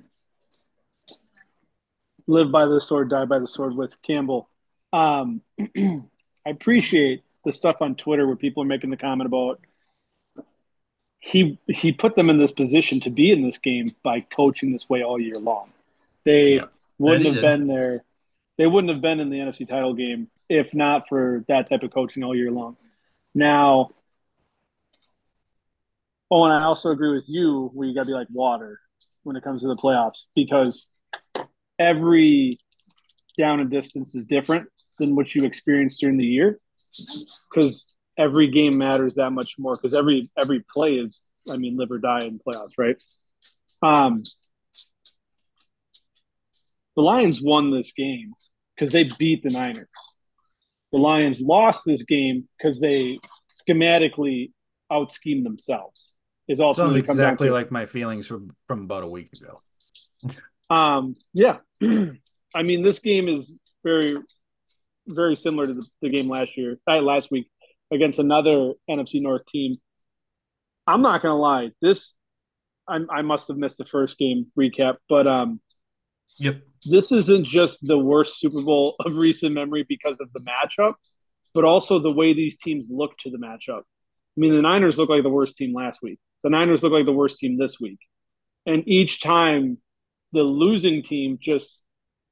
live by the sword, die by the sword with Campbell, um, I appreciate the stuff on Twitter where people are making the comment about he he put them in this position to be in this game by coaching this way all year long. They yeah. wouldn't have been there. They wouldn't have been in the N F C title game if not for that type of coaching all year long. Now, oh, and I also agree with you where you got to be like water when it comes to the playoffs, because every down and distance is different than what you experience during the year, because every game matters that much more, because every every play is, I mean, live or die in playoffs, right? Um. The Lions won this game because they beat the Niners. The Lions lost this game because they schematically out-schemed themselves. Is ultimately Sounds exactly down to. like my feelings from, from about a week ago. Um, yeah. I mean, this game is very, very similar to the, the game last year, uh, last week against another N F C North team. I'm not going to lie. This – I must have missed the first game recap, but um, – Yep. This isn't just the worst Super Bowl of recent memory because of the matchup, but also the way these teams look to the matchup. I mean, the Niners look like the worst team last week. The Niners look like the worst team this week. And each time the losing team just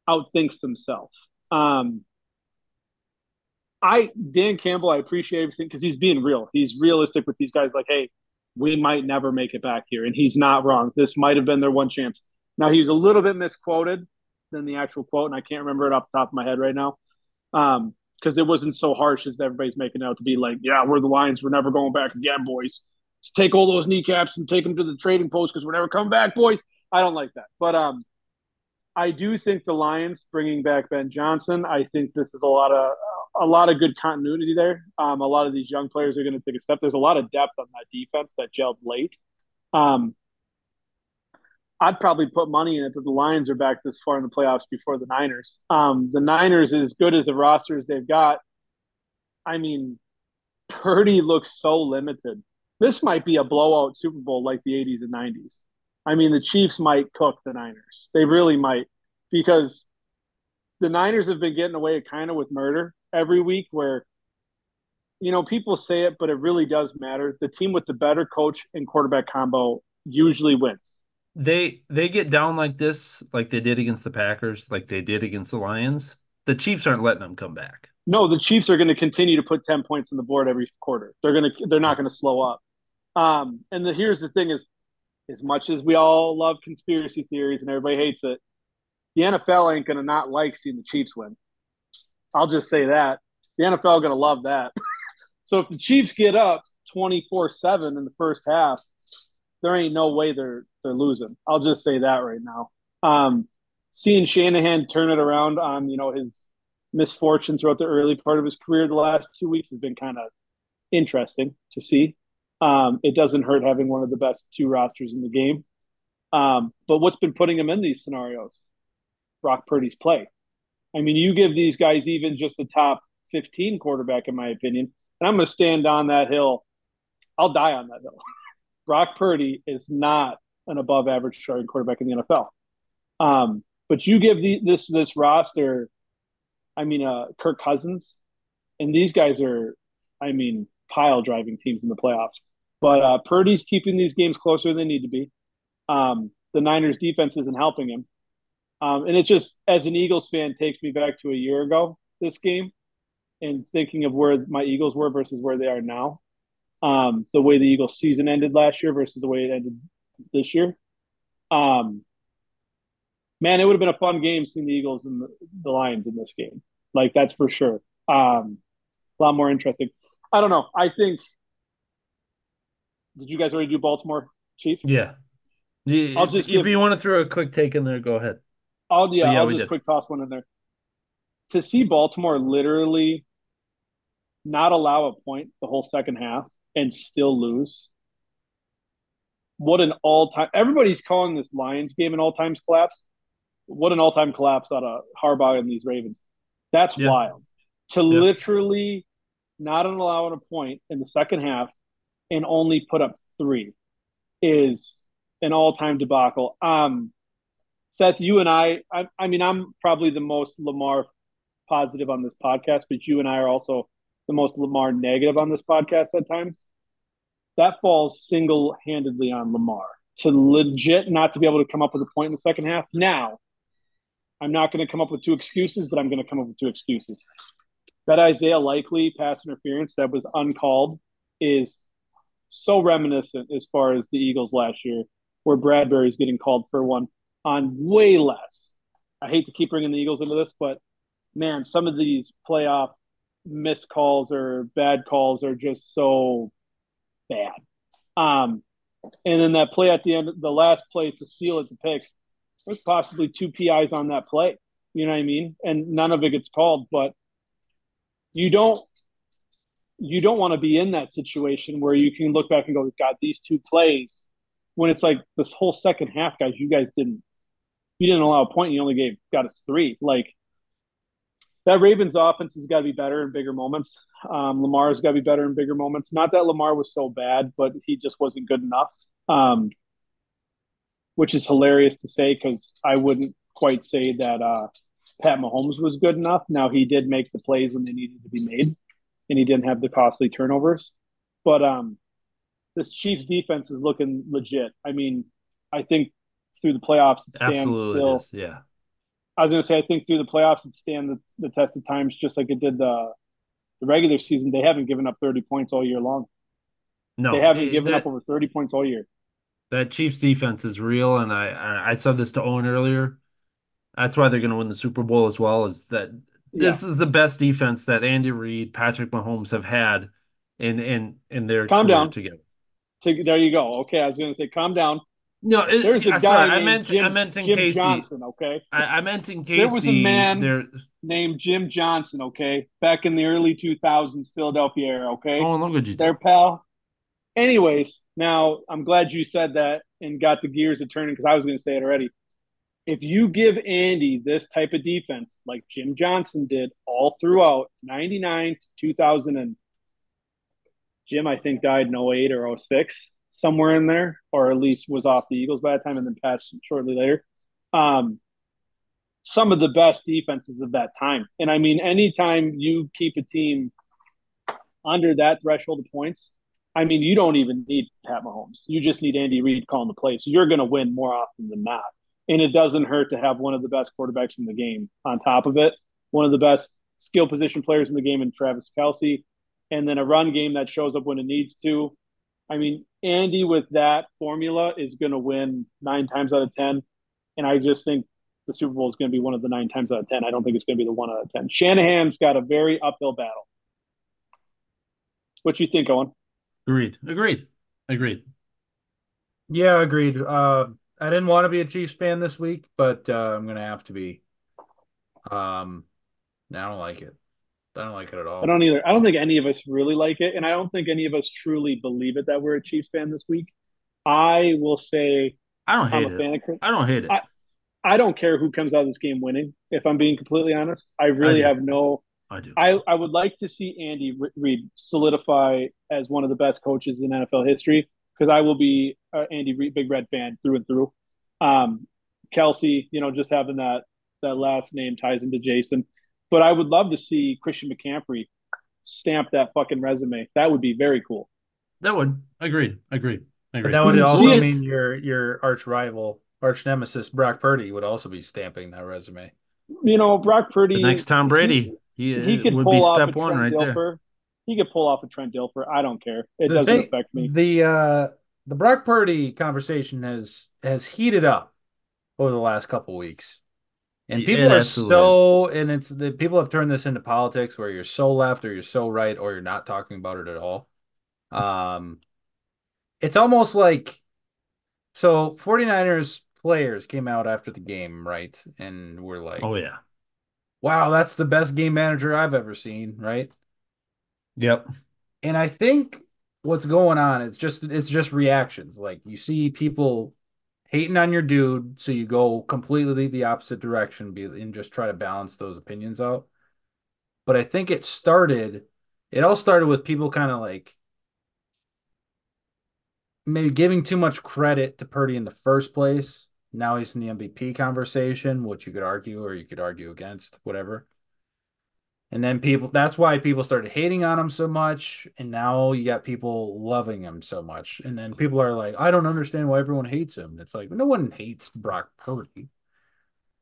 outthinks themselves. Um, I Dan Campbell, I appreciate everything because he's being real. He's realistic with these guys like, hey, we might never make it back here. And he's not wrong. This might have been their one chance. Now, he was a little bit misquoted than the actual quote, and I can't remember it off the top of my head right now, because um, it wasn't so harsh as everybody's making it out to be like, yeah, we're the Lions. We're never going back again, boys. Just take all those kneecaps and take them to the trading post because we're never coming back, boys. I don't like that. But um, I do think the Lions bringing back Ben Johnson, I think this is a lot of a lot of good continuity there. Um, a lot of these young players are going to take a step. There's a lot of depth on that defense that gelled late. Um I'd probably put money in it that the Lions are back this far in the playoffs before the Niners. Um, the Niners, as good as the rosters they've got, I mean, Purdy looks so limited. This might be a blowout Super Bowl like the eighties and nineties. I mean, the Chiefs might cook the Niners. They really might, because the Niners have been getting away kind of with murder every week where, you know, people say it, but it really does matter. The team with the better coach and quarterback combo usually wins. They they get down like this, like they did against the Packers, like they did against the Lions. The Chiefs aren't letting them come back. No, the Chiefs are going to continue to put ten points on the board every quarter. They're going to they're not going to slow up. Um, and the, here's the thing: is as much as we all love conspiracy theories and everybody hates it, the N F L ain't going to not like seeing the Chiefs win. I'll just say that the N F L going to love that. So if the Chiefs get up twenty-four seven in the first half, there ain't no way they're they're losing. I'll just say that right now. Um, seeing Shanahan turn it around on, you know, his misfortune throughout the early part of his career the last two weeks has been kind of interesting to see. Um, it doesn't hurt having one of the best two rosters in the game. Um, but what's been putting him in these scenarios? Brock Purdy's play. I mean, you give these guys even just a top fifteen quarterback, in my opinion, and I'm going to stand on that hill. I'll die on that hill. Brock Purdy is not an above-average starting quarterback in the N F L. Um, but you give the, this this roster, I mean, uh, Kirk Cousins, and these guys are, I mean, pile-driving teams in the playoffs. But uh, Purdy's keeping these games closer than they need to be. Um, the Niners' defense isn't helping him. Um, and it just, as an Eagles fan, takes me back to a year ago, this game, and thinking of where my Eagles were versus where they are now. um, the way the Eagles season ended last year versus the way it ended this year. Um, man, it would have been a fun game seeing the Eagles and the, the Lions in this game. Like, that's for sure. Um, a lot more interesting. I don't know. I think – did you guys already do Baltimore, Chief? Yeah. yeah I'll just if give, you want to throw a quick take in there, go ahead. I'll, yeah, yeah, I'll just did. quick toss one in there. To see Baltimore literally not allow a point the whole second half and still lose, what an all-time – everybody's calling this Lions game an all-time collapse. What an all-time collapse out of Harbaugh and these Ravens. That's yeah. wild. To yeah. literally not allowing a point in the second half and only put up three is an all-time debacle. Um, Seth, you and I, I – I mean, I'm probably the most Lamar – positive on this podcast, but you and I are also the most Lamar negative on this podcast at times. That falls single-handedly on Lamar to legit not to be able to come up with a point in the second half. Now, I'm not going to come up with two excuses, but I'm going to come up with two excuses. That Isaiah Likely pass interference that was uncalled is so reminiscent as far as the Eagles last year, where Bradbury's getting called for one on way less. I hate to keep bringing the Eagles into this, but man, some of these playoff missed calls or bad calls are just so bad. Um, and then that play at the end, the last play to seal it, the pick, there's possibly two P Is on that play. You know what I mean? And none of it gets called, but you don't you don't want to be in that situation where you can look back and go, God, these two plays, when it's like this whole second half, guys, you guys didn't you didn't allow a point, you only gave got us three. Like, that Ravens offense has got to be better in bigger moments. Um, Lamar's got to be better in bigger moments. Not that Lamar was so bad, but he just wasn't good enough, um, which is hilarious to say because I wouldn't quite say that uh, Pat Mahomes was good enough. Now, he did make the plays when they needed to be made, and he didn't have the costly turnovers. But um, this Chiefs defense is looking legit. I mean, I think through the playoffs it stands Absolutely still. Absolutely, yeah. I was going to say, I think through the playoffs and stand the, the test of times, just like it did the, the regular season. They haven't given up thirty points all year long. No, they haven't it, given that, up over thirty points all year. That Chiefs defense is real, and I I, I said this to Owen earlier. That's why they're going to win the Super Bowl as well. Is that this yeah. is the best defense that Andy Reid, Patrick Mahomes have had in in in their calm down together. To, there you go. Okay, I was going to say, calm down. No, it, there's a guy sorry, named I meant, Jim, I meant in Jim Casey. Johnson, okay? I, I meant in Casey. There was a man there... named Jim Johnson, okay? Back in the early two thousands Philadelphia era, okay? Oh, look at you. Their pal. Anyways, now I'm glad you said that and got the gears a turning because I was going to say it already. If you give Andy this type of defense like Jim Johnson did all throughout ninety-nine to two thousand, and Jim, I think, died in oh eight or oh six. Somewhere in there, or at least was off the Eagles by that time and then passed shortly later. Um, some of the best defenses of that time. And, I mean, anytime you keep a team under that threshold of points, I mean, you don't even need Pat Mahomes. You just need Andy Reid calling the plays. So you're going to win more often than not. And it doesn't hurt to have one of the best quarterbacks in the game on top of it, one of the best skill position players in the game in Travis Kelce, and then a run game that shows up when it needs to. I mean, Andy with that formula is going to win nine times out of ten. And I just think the Super Bowl is going to be one of the nine times out of ten. I don't think it's going to be the one out of ten. Shanahan's got a very uphill battle. What you think, Owen? Agreed. Agreed. Agreed. Yeah, agreed. Uh, I didn't want to be a Chiefs fan this week, but uh, I'm going to have to be. Um, I don't like it. I don't like it at all. I don't either. I don't think any of us really like it, and I don't think any of us truly believe it that we're a Chiefs fan this week. I will say I don't hate I'm a it. Fan of Chris. I don't hate it. I, I don't care who comes out of this game winning, if I'm being completely honest. I really I have no – I do. I, I would like to see Andy Reid solidify as one of the best coaches in N F L history because I will be an Andy Reid Big Red fan through and through. Um, Kelce, you know, just having that that last name ties into Jason. But I would love to see Christian McCaffrey stamp that fucking resume. That would be very cool. That would. Agreed. Agreed. Agreed. But that would also mean your your arch rival, arch nemesis, Brock Purdy would also be stamping that resume. You know, Brock Purdy. The next Tom Brady. He, he could would pull be step off a one Trent right Dilfer. There. He could pull off a Trent Dilfer. I don't care. It the doesn't thing, affect me. The uh, the Brock Purdy conversation has has heated up over the last couple of weeks, and people yeah, are so and it's the people have turned this into politics where you're so left or you're so right or you're not talking about it at all. Um, it's almost like so 49ers players came out after the game, right, and were like, "Oh yeah, wow, that's the best game manager I've ever seen," right? Yep. And I think what's going on, it's just it's just reactions. Like you see people hating on your dude, so you go completely the opposite direction and just try to balance those opinions out. But I think it started, it all started with people kind of like maybe giving too much credit to Purdy in the first place. Now he's in the M V P conversation, which you could argue or you could argue against, whatever. And then people, that's why people started hating on him so much. And now you got people loving him so much. And then people are like, I don't understand why everyone hates him. It's like, no one hates Brock Purdy.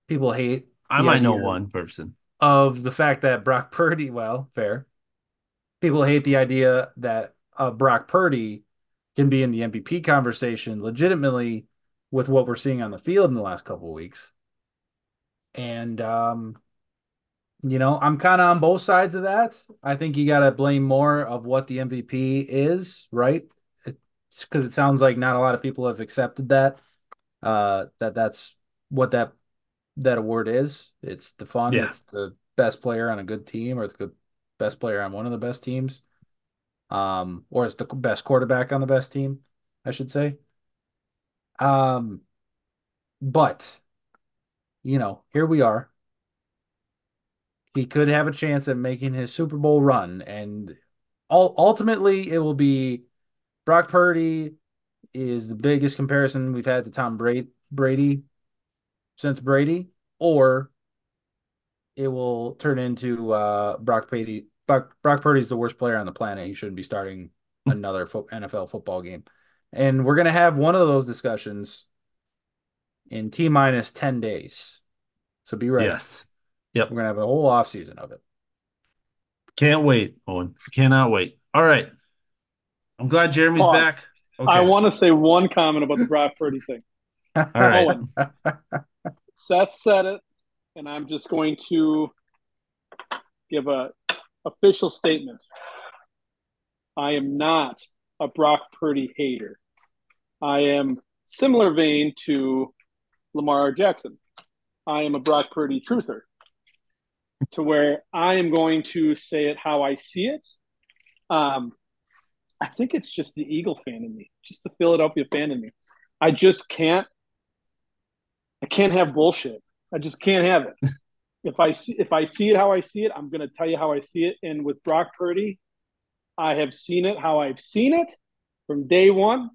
People hate. I might know one person. Of the fact that Brock Purdy, well, fair. People hate the idea that uh, Brock Purdy can be in the M V P conversation legitimately with what we're seeing on the field in the last couple of weeks. And, um, you know, I'm kind of on both sides of that. I think you got to blame more of what the M V P is, right? It's because it sounds like not a lot of people have accepted that, uh, that that's what that that award is. It's the fun. Yeah. It's the best player on a good team or the good, best player on one of the best teams. Um, or it's the best quarterback on the best team, I should say. Um, But, you know, here we are. He could have a chance at making his Super Bowl run, and ultimately it will be Brock Purdy is the biggest comparison we've had to Tom Brady since Brady, or it will turn into uh, Brock Purdy. Brock, Brock Purdy's the worst player on the planet. He shouldn't be starting another fo- N F L football game, and we're gonna have one of those discussions in T minus ten days. So be ready. Yes. Yep. We're going to have a whole offseason of it. Can't wait, Owen. Cannot wait. All right. I'm glad Jeremy's Pause. back. Okay. I want to say one comment about the Brock Purdy thing. All right. Owen, Seth said it, and I'm just going to give a official statement. I am not a Brock Purdy hater. I am similar vein to Lamar Jackson. I am a Brock Purdy truther. To where I am going to say it how I see it. Um, I think it's just the Eagle fan in me, just the Philadelphia fan in me. I just can't. I can't have bullshit. I just can't have it. If I see, if I see it how I see it, I'm going to tell you how I see it. And with Brock Purdy, I have seen it how I've seen it from day one.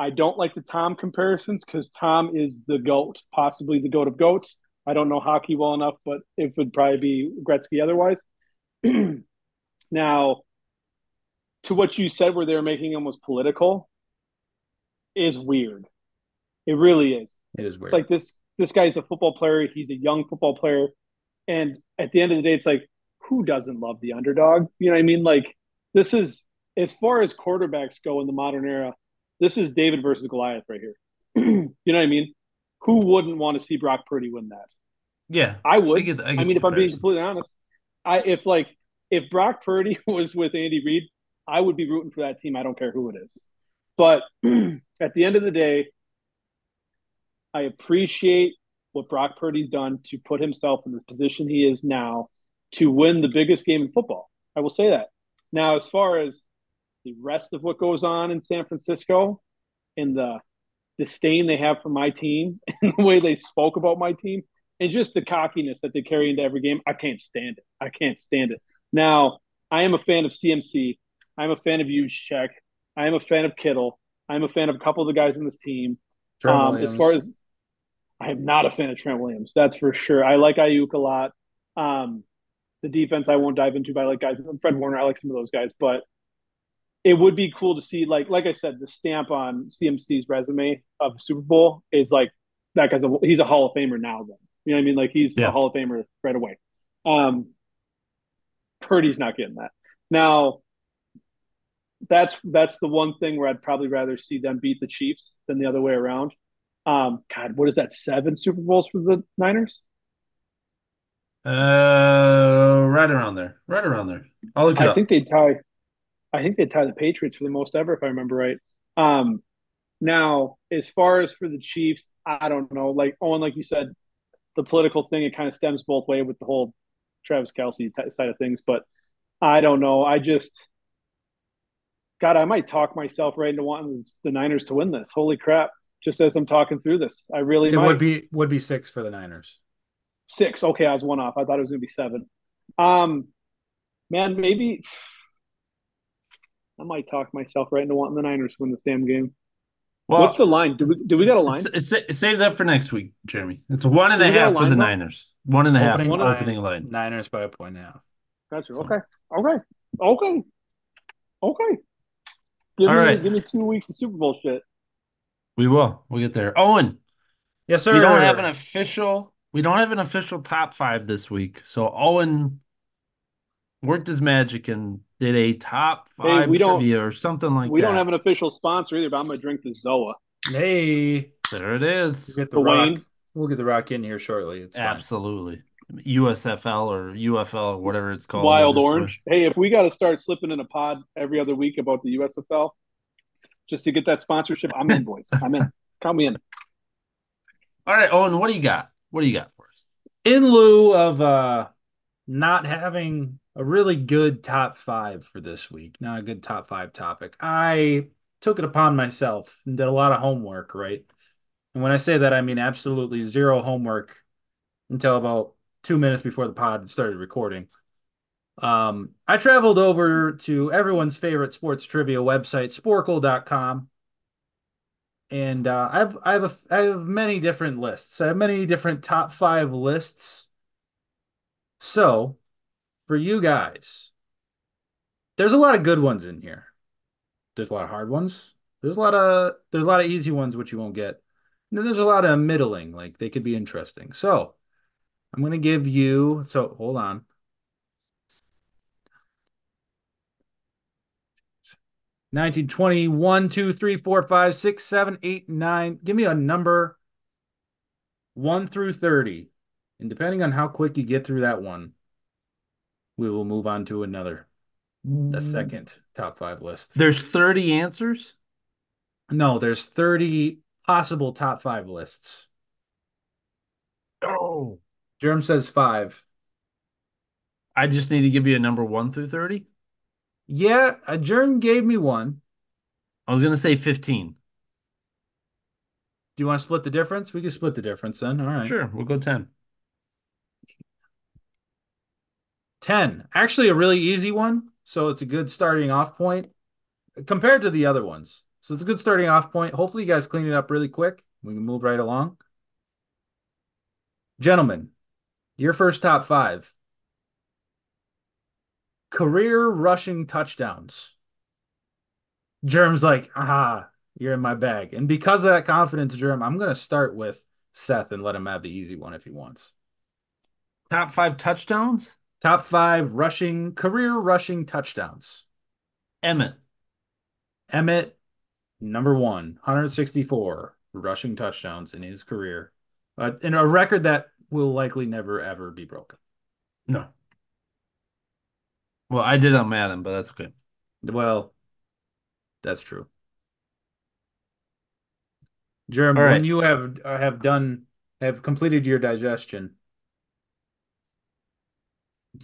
I don't like the Tom comparisons because Tom is the GOAT, possibly the GOAT of GOATs. I don't know hockey well enough, but it would probably be Gretzky otherwise. Now, to what you said where they were making almost political is weird. It really is. It is weird. It's like this, this guy's a football player. He's a young football player. And at the end of the day, it's like, who doesn't love the underdog? You know what I mean? Like, this is, as far as quarterbacks go in the modern era, this is David versus Goliath right here. You know what I mean? Who wouldn't want to see Brock Purdy win that? Yeah, I would. I, get, I, get I mean, if I'm being completely honest, I if like if Brock Purdy was with Andy Reid, I would be rooting for that team. I don't care who it is. But at the end of the day, I appreciate what Brock Purdy's done to put himself in the position he is now to win the biggest game in football. I will say that. Now, as far as the rest of what goes on in San Francisco and the disdain they have for my team and the way they spoke about my team and just the cockiness that they carry into every game, I can't stand it. I can't stand it. Now, I am a fan of C M C. I'm a fan of Juszczyk. I am a fan of Kittle. I'm a fan of a couple of the guys on this team. Um, as far as I am not a fan of Trent Williams, that's for sure. I like Ayuk a lot. Um, the defense I won't dive into, but I like guys. Fred Warner, I like some of those guys. But it would be cool to see, like, like I said, the stamp on C M C's resume of the Super Bowl is like that guy's a, he's a Hall of Famer now. Then you know what I mean? Like he's yeah. a Hall of Famer right away. Um, Purdy's not getting that now. that's that's the one thing where I'd probably rather see them beat the Chiefs than the other way around. Um, God, what is that? Seven Super Bowls for the Niners? Uh, right around there. Right around there. I'll look it I up. think they tie. I think they tie the Patriots for the most ever, if I remember right. Um, now, as far as for the Chiefs, I don't know. Like Owen, like you said, the political thing, it kind of stems both ways with the whole Travis Kelce t- side of things. But I don't know. I just, God, I might talk myself right into wanting the Niners to win this. Holy crap! Just as I'm talking through this, I really it might. would be would be six for the Niners. Six. Okay, I was one off. I thought it was going to be seven. Um, man, maybe I might talk myself right into wanting the Niners to win this damn game. Well, what's the line? Do we do we got a line? Save that for next week, Jeremy. It's a one and a half for the Niners. One and a half opening line. Niners by a point and a half. Gotcha. So. Okay. Okay. Okay. Okay. Give All me, right. Give me two weeks of Super Bowl shit. We will. We'll get there. Owen. Yes, sir. We don't have an official. We don't have an official top five this week. So Owen worked his magic and did a top five hey, trivia or something like we that. We don't have an official sponsor either, but I'm going to drink the Zoa. Hey. There it is. We'll get the, the rock. Wayne. We'll get the rock in here shortly. It's Absolutely. Fine. U S F L or U F L or whatever it's called. Wild Orange. Point. Hey, if we got to start slipping in a pod every other week about the U S F L just to get that sponsorship, I'm in, boys. I'm in. Count me in. All right, Owen, what do you got? What do you got for us? In lieu of uh, not having a really good top five for this week, not a good top five topic, I took it upon myself and did a lot of homework, right? And when I say that, I mean absolutely zero homework until about two minutes before the pod started recording. Um, I traveled over to everyone's favorite sports trivia website, sporkle dot com. And uh, I have I have, a, I have many different lists. I have many different top five lists. So, for you guys, there's a lot of good ones in here. There's a lot of hard ones. There's a lot of there's a lot of easy ones which you won't get. And then there's a lot of middling, like they could be interesting. So, I'm going to give you, so hold on. nineteen twenty, one, two, three, four, five, six, seven, eight, nine. Give me a number one through thirty. And depending on how quick you get through that one, we will move on to another, the second top five list. There's thirty answers? No, there's thirty possible top five lists. Oh. Jerm says five. I just need to give you a number one through thirty? Yeah, Jerm gave me one. I was going to say fifteen. Do you want to split the difference? We can split the difference then. All right. Sure, we'll go ten. ten. Actually, a really easy one, so it's a good starting off point compared to the other ones. So it's a good starting off point. Hopefully you guys clean it up really quick. We can move right along. Gentlemen, your first top five. Career rushing touchdowns. Jerm's like, aha, you're in my bag. And because of that confidence, Jerm, I'm going to start with Seth and let him have the easy one if he wants. Top five touchdowns? Top five rushing, career rushing touchdowns. Emmett. Emmett, number one, one hundred sixty-four rushing touchdowns in his career. Uh, in a record that will likely never, ever be broken. No. Well, I did on Madden, but that's okay. Well, that's true. Jeremy, right. When you have uh, have done, have completed your digestion,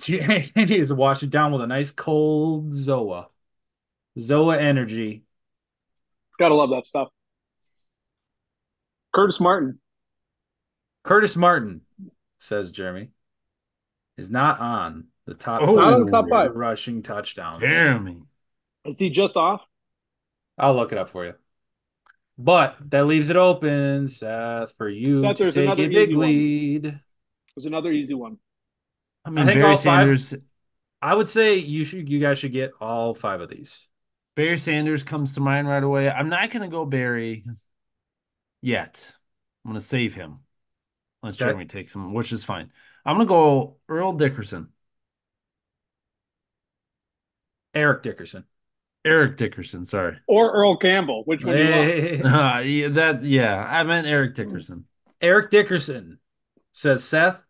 you need to wash it down with a nice cold Zoa. Zoa energy. Gotta love that stuff. Curtis Martin. Curtis Martin, says Jeremy, is not on the top, oh, five, on the top five rushing touchdowns. Jeremy. Is he just off? I'll look it up for you. But that leaves it open, Seth, for you Seth, to take a big lead. One. There's another easy one. I mean, I think Barry all Sanders. Five, I would say you should. You guys should get all five of these. Barry Sanders comes to mind right away. I'm not going to go Barry yet. I'm going to save him. Unless okay. Jeremy takes him, which is fine. I'm going to go Earl Dickerson. Eric Dickerson. Eric Dickerson, sorry. Or Earl Campbell. Which one hey. you want? Uh, yeah, that, yeah, I meant Eric Dickerson. Eric Dickerson, says Seth.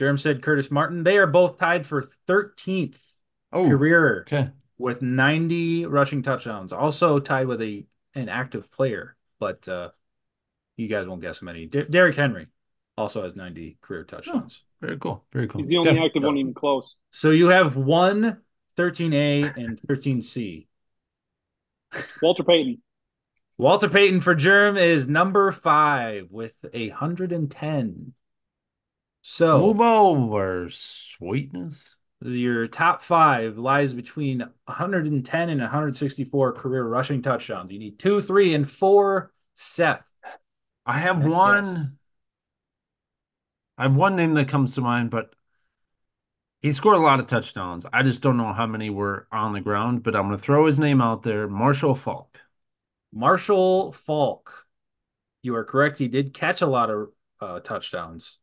Jerm said Curtis Martin. They are both tied for thirteenth oh, career okay. with ninety rushing touchdowns. Also tied with a an active player, but uh, you guys won't guess how many. D- Derrick Henry also has ninety career touchdowns. Oh, very cool. Very cool. He's the only Definitely. active one even close. So you have one thirteen A and thirteen C. Walter Payton. Walter Payton for Germ is number five with one hundred ten. So move over, sweetness. Your top five lies between one hundred ten and one hundred sixty-four career rushing touchdowns. You need two, three, and four. Seth. I have That's one. Best. I have one name that comes to mind, but he scored a lot of touchdowns. I just don't know how many were on the ground, but I'm going to throw his name out there, Marshall Faulk. Marshall Faulk. You are correct. He did catch a lot of uh, touchdowns.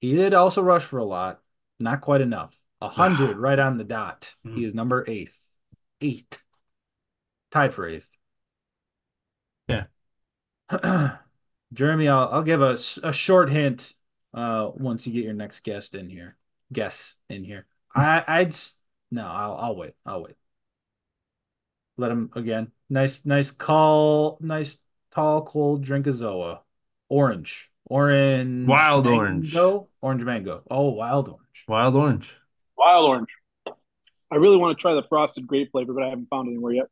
He did also rush for a lot. Not quite enough. one hundred right on the dot. Mm-hmm. He is number eighth. Eight. Tied for eighth. Yeah. Jeremy, I'll, I'll give a, a short hint uh, once you get your next guest in here. Guess in here. I, I'd no. I'll, I'll wait. I'll wait. Let him again. Nice, nice call. Nice tall, cold drinkazoa. Orange, orange, wild mango? orange. Orange mango. Oh, wild orange. Wild orange. Wild orange. I really want to try the frosted grape flavor, but I haven't found anywhere yet.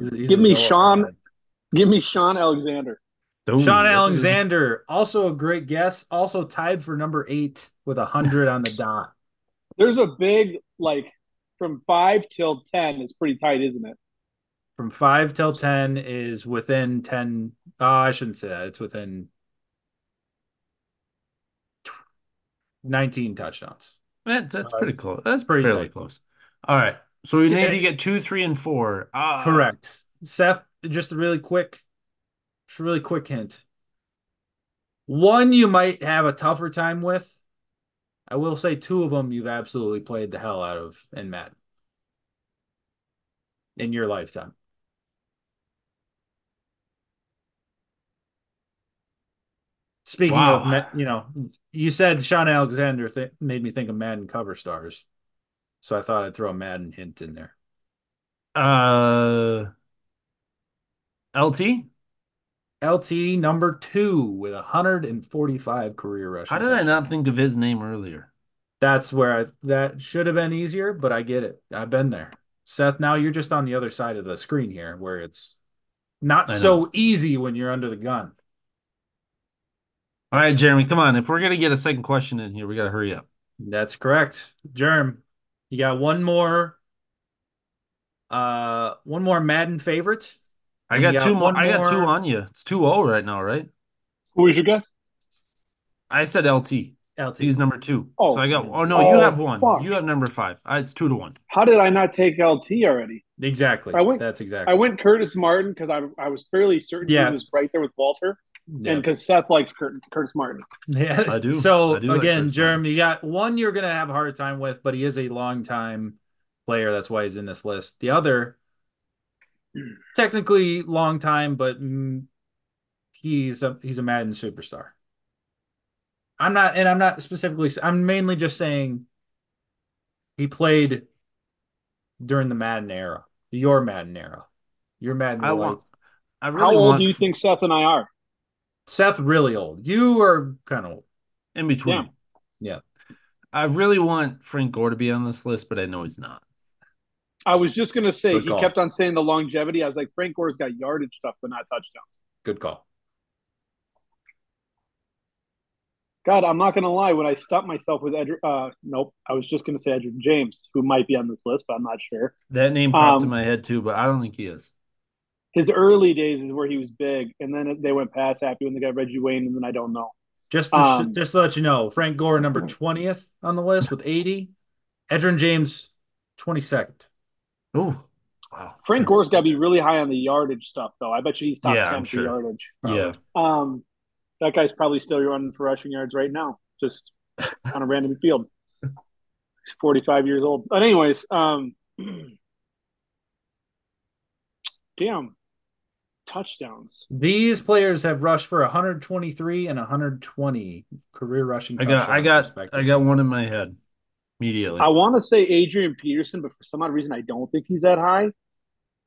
He's, he's give me Sean. Fan. Give me Sean Alexander. Ooh, Sean Alexander, a... also a great guess, also tied for number eight with one hundred on the dot. There's a big, like, from five till ten is pretty tight, isn't it? From five till ten is within ten. Oh, I shouldn't say that. It's within nineteen touchdowns. That, that's so pretty that's, close. That's pretty fairly tight. close. All right. So we yeah. need to get two, three, and four. Uh, Correct. Seth, just a really quick. Just a really quick hint. One you might have a tougher time with. I will say two of them you've absolutely played the hell out of in Madden in your lifetime. Speaking wow. of, you know, you said Sean Alexander th- made me think of Madden cover stars, so I thought I'd throw a Madden hint in there. Uh, L T? L T number two with one hundred forty-five career rushing. How did I not think of his name earlier? That's where I, that should have been easier, but I get it. I've been there. Seth, now you're just on the other side of the screen here where it's not so easy when you're under the gun. All right, Jeremy, come on. If we're going to get a second question in here, we got to hurry up. That's correct. Jerm, you got one more uh, one more Madden favorite. I got, got two more. I got two on you. It's two oh right now, right? Who was your guess? I said L T. L T. He's number two. Oh, so I got. Oh no, oh, you have one. Fuck. You have number five. I, it's two to one. How did I not take L T already? Exactly. I went. That's exactly. I went Curtis Martin because I I was fairly certain yeah. he was right there with Walter, yeah. and because Seth likes Curt, Curtis Martin. Yeah, I do. So I do again, like Jeremy, you got one you're gonna have a hard time with, but he is a long time player. That's why he's in this list. The other. Technically long time, but he's a he's a Madden superstar. I'm not, and I'm not specifically. I'm mainly just saying he played during the Madden era, your Madden era, your Madden. I want. I really How old want, do you think Seth and I are? Seth really old. You are kind of old. In between. Yeah. yeah. I really want Frank Gore to be on this list, but I know he's not. I was just going to say, Good he call. kept on saying the longevity. I was like, Frank Gore's got yardage stuff, but not touchdowns. Good call. God, I'm not going to lie. When I stopped myself with Edric, uh, nope, I was just going to say Edric James, who might be on this list, but I'm not sure. That name popped um, in my head too, but I don't think he is. His early days is where he was big, and then they went past Happy when they got Reggie Wayne, and then I don't know. Just to, um, just to let you know, Frank Gore, number twentieth on the list with eighty. Edric James, twenty-second. Oh, wow. Frank Gore's got to be really high on the yardage stuff, though. I bet you he's top yeah, ten sure. for yardage. Probably. Yeah. Um, that guy's probably still running for rushing yards right now, just on a random field. He's forty-five years old. But anyways, um, damn touchdowns. These players have rushed for one hundred twenty-three and one hundred twenty career rushing. I got, I got, I got one in my head immediately. I want to say Adrian Peterson, but for some odd reason, I don't think he's that high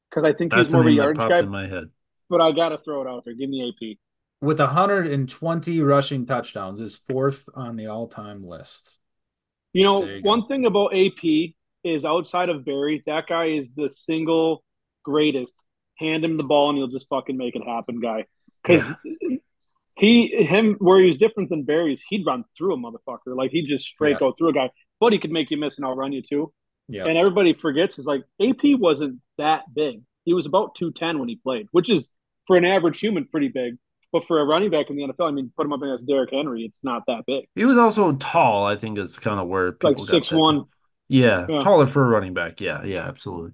because I think he's more of a yardage guy. In my head. But I got to throw it out there. Give me A P. With one hundred twenty rushing touchdowns, is fourth on the all-time list. You know, you one go. thing about A P is outside of Barry, that guy is the single greatest. Hand him the ball and he'll just fucking make it happen guy. Because yeah. he, him, where he was different than Barry's, he'd run through a motherfucker. Like, he'd just straight yeah. go through a guy. But he could make you miss and outrun you too. Yeah. And everybody forgets is like, A P wasn't that big. He was about two ten when he played, which is, for an average human, pretty big. But for a running back in the N F L, I mean, put him up against Derrick Henry, it's not that big. He was also tall, I think is kind of where people like six one. Yeah, yeah, taller for a running back. Yeah, yeah, absolutely.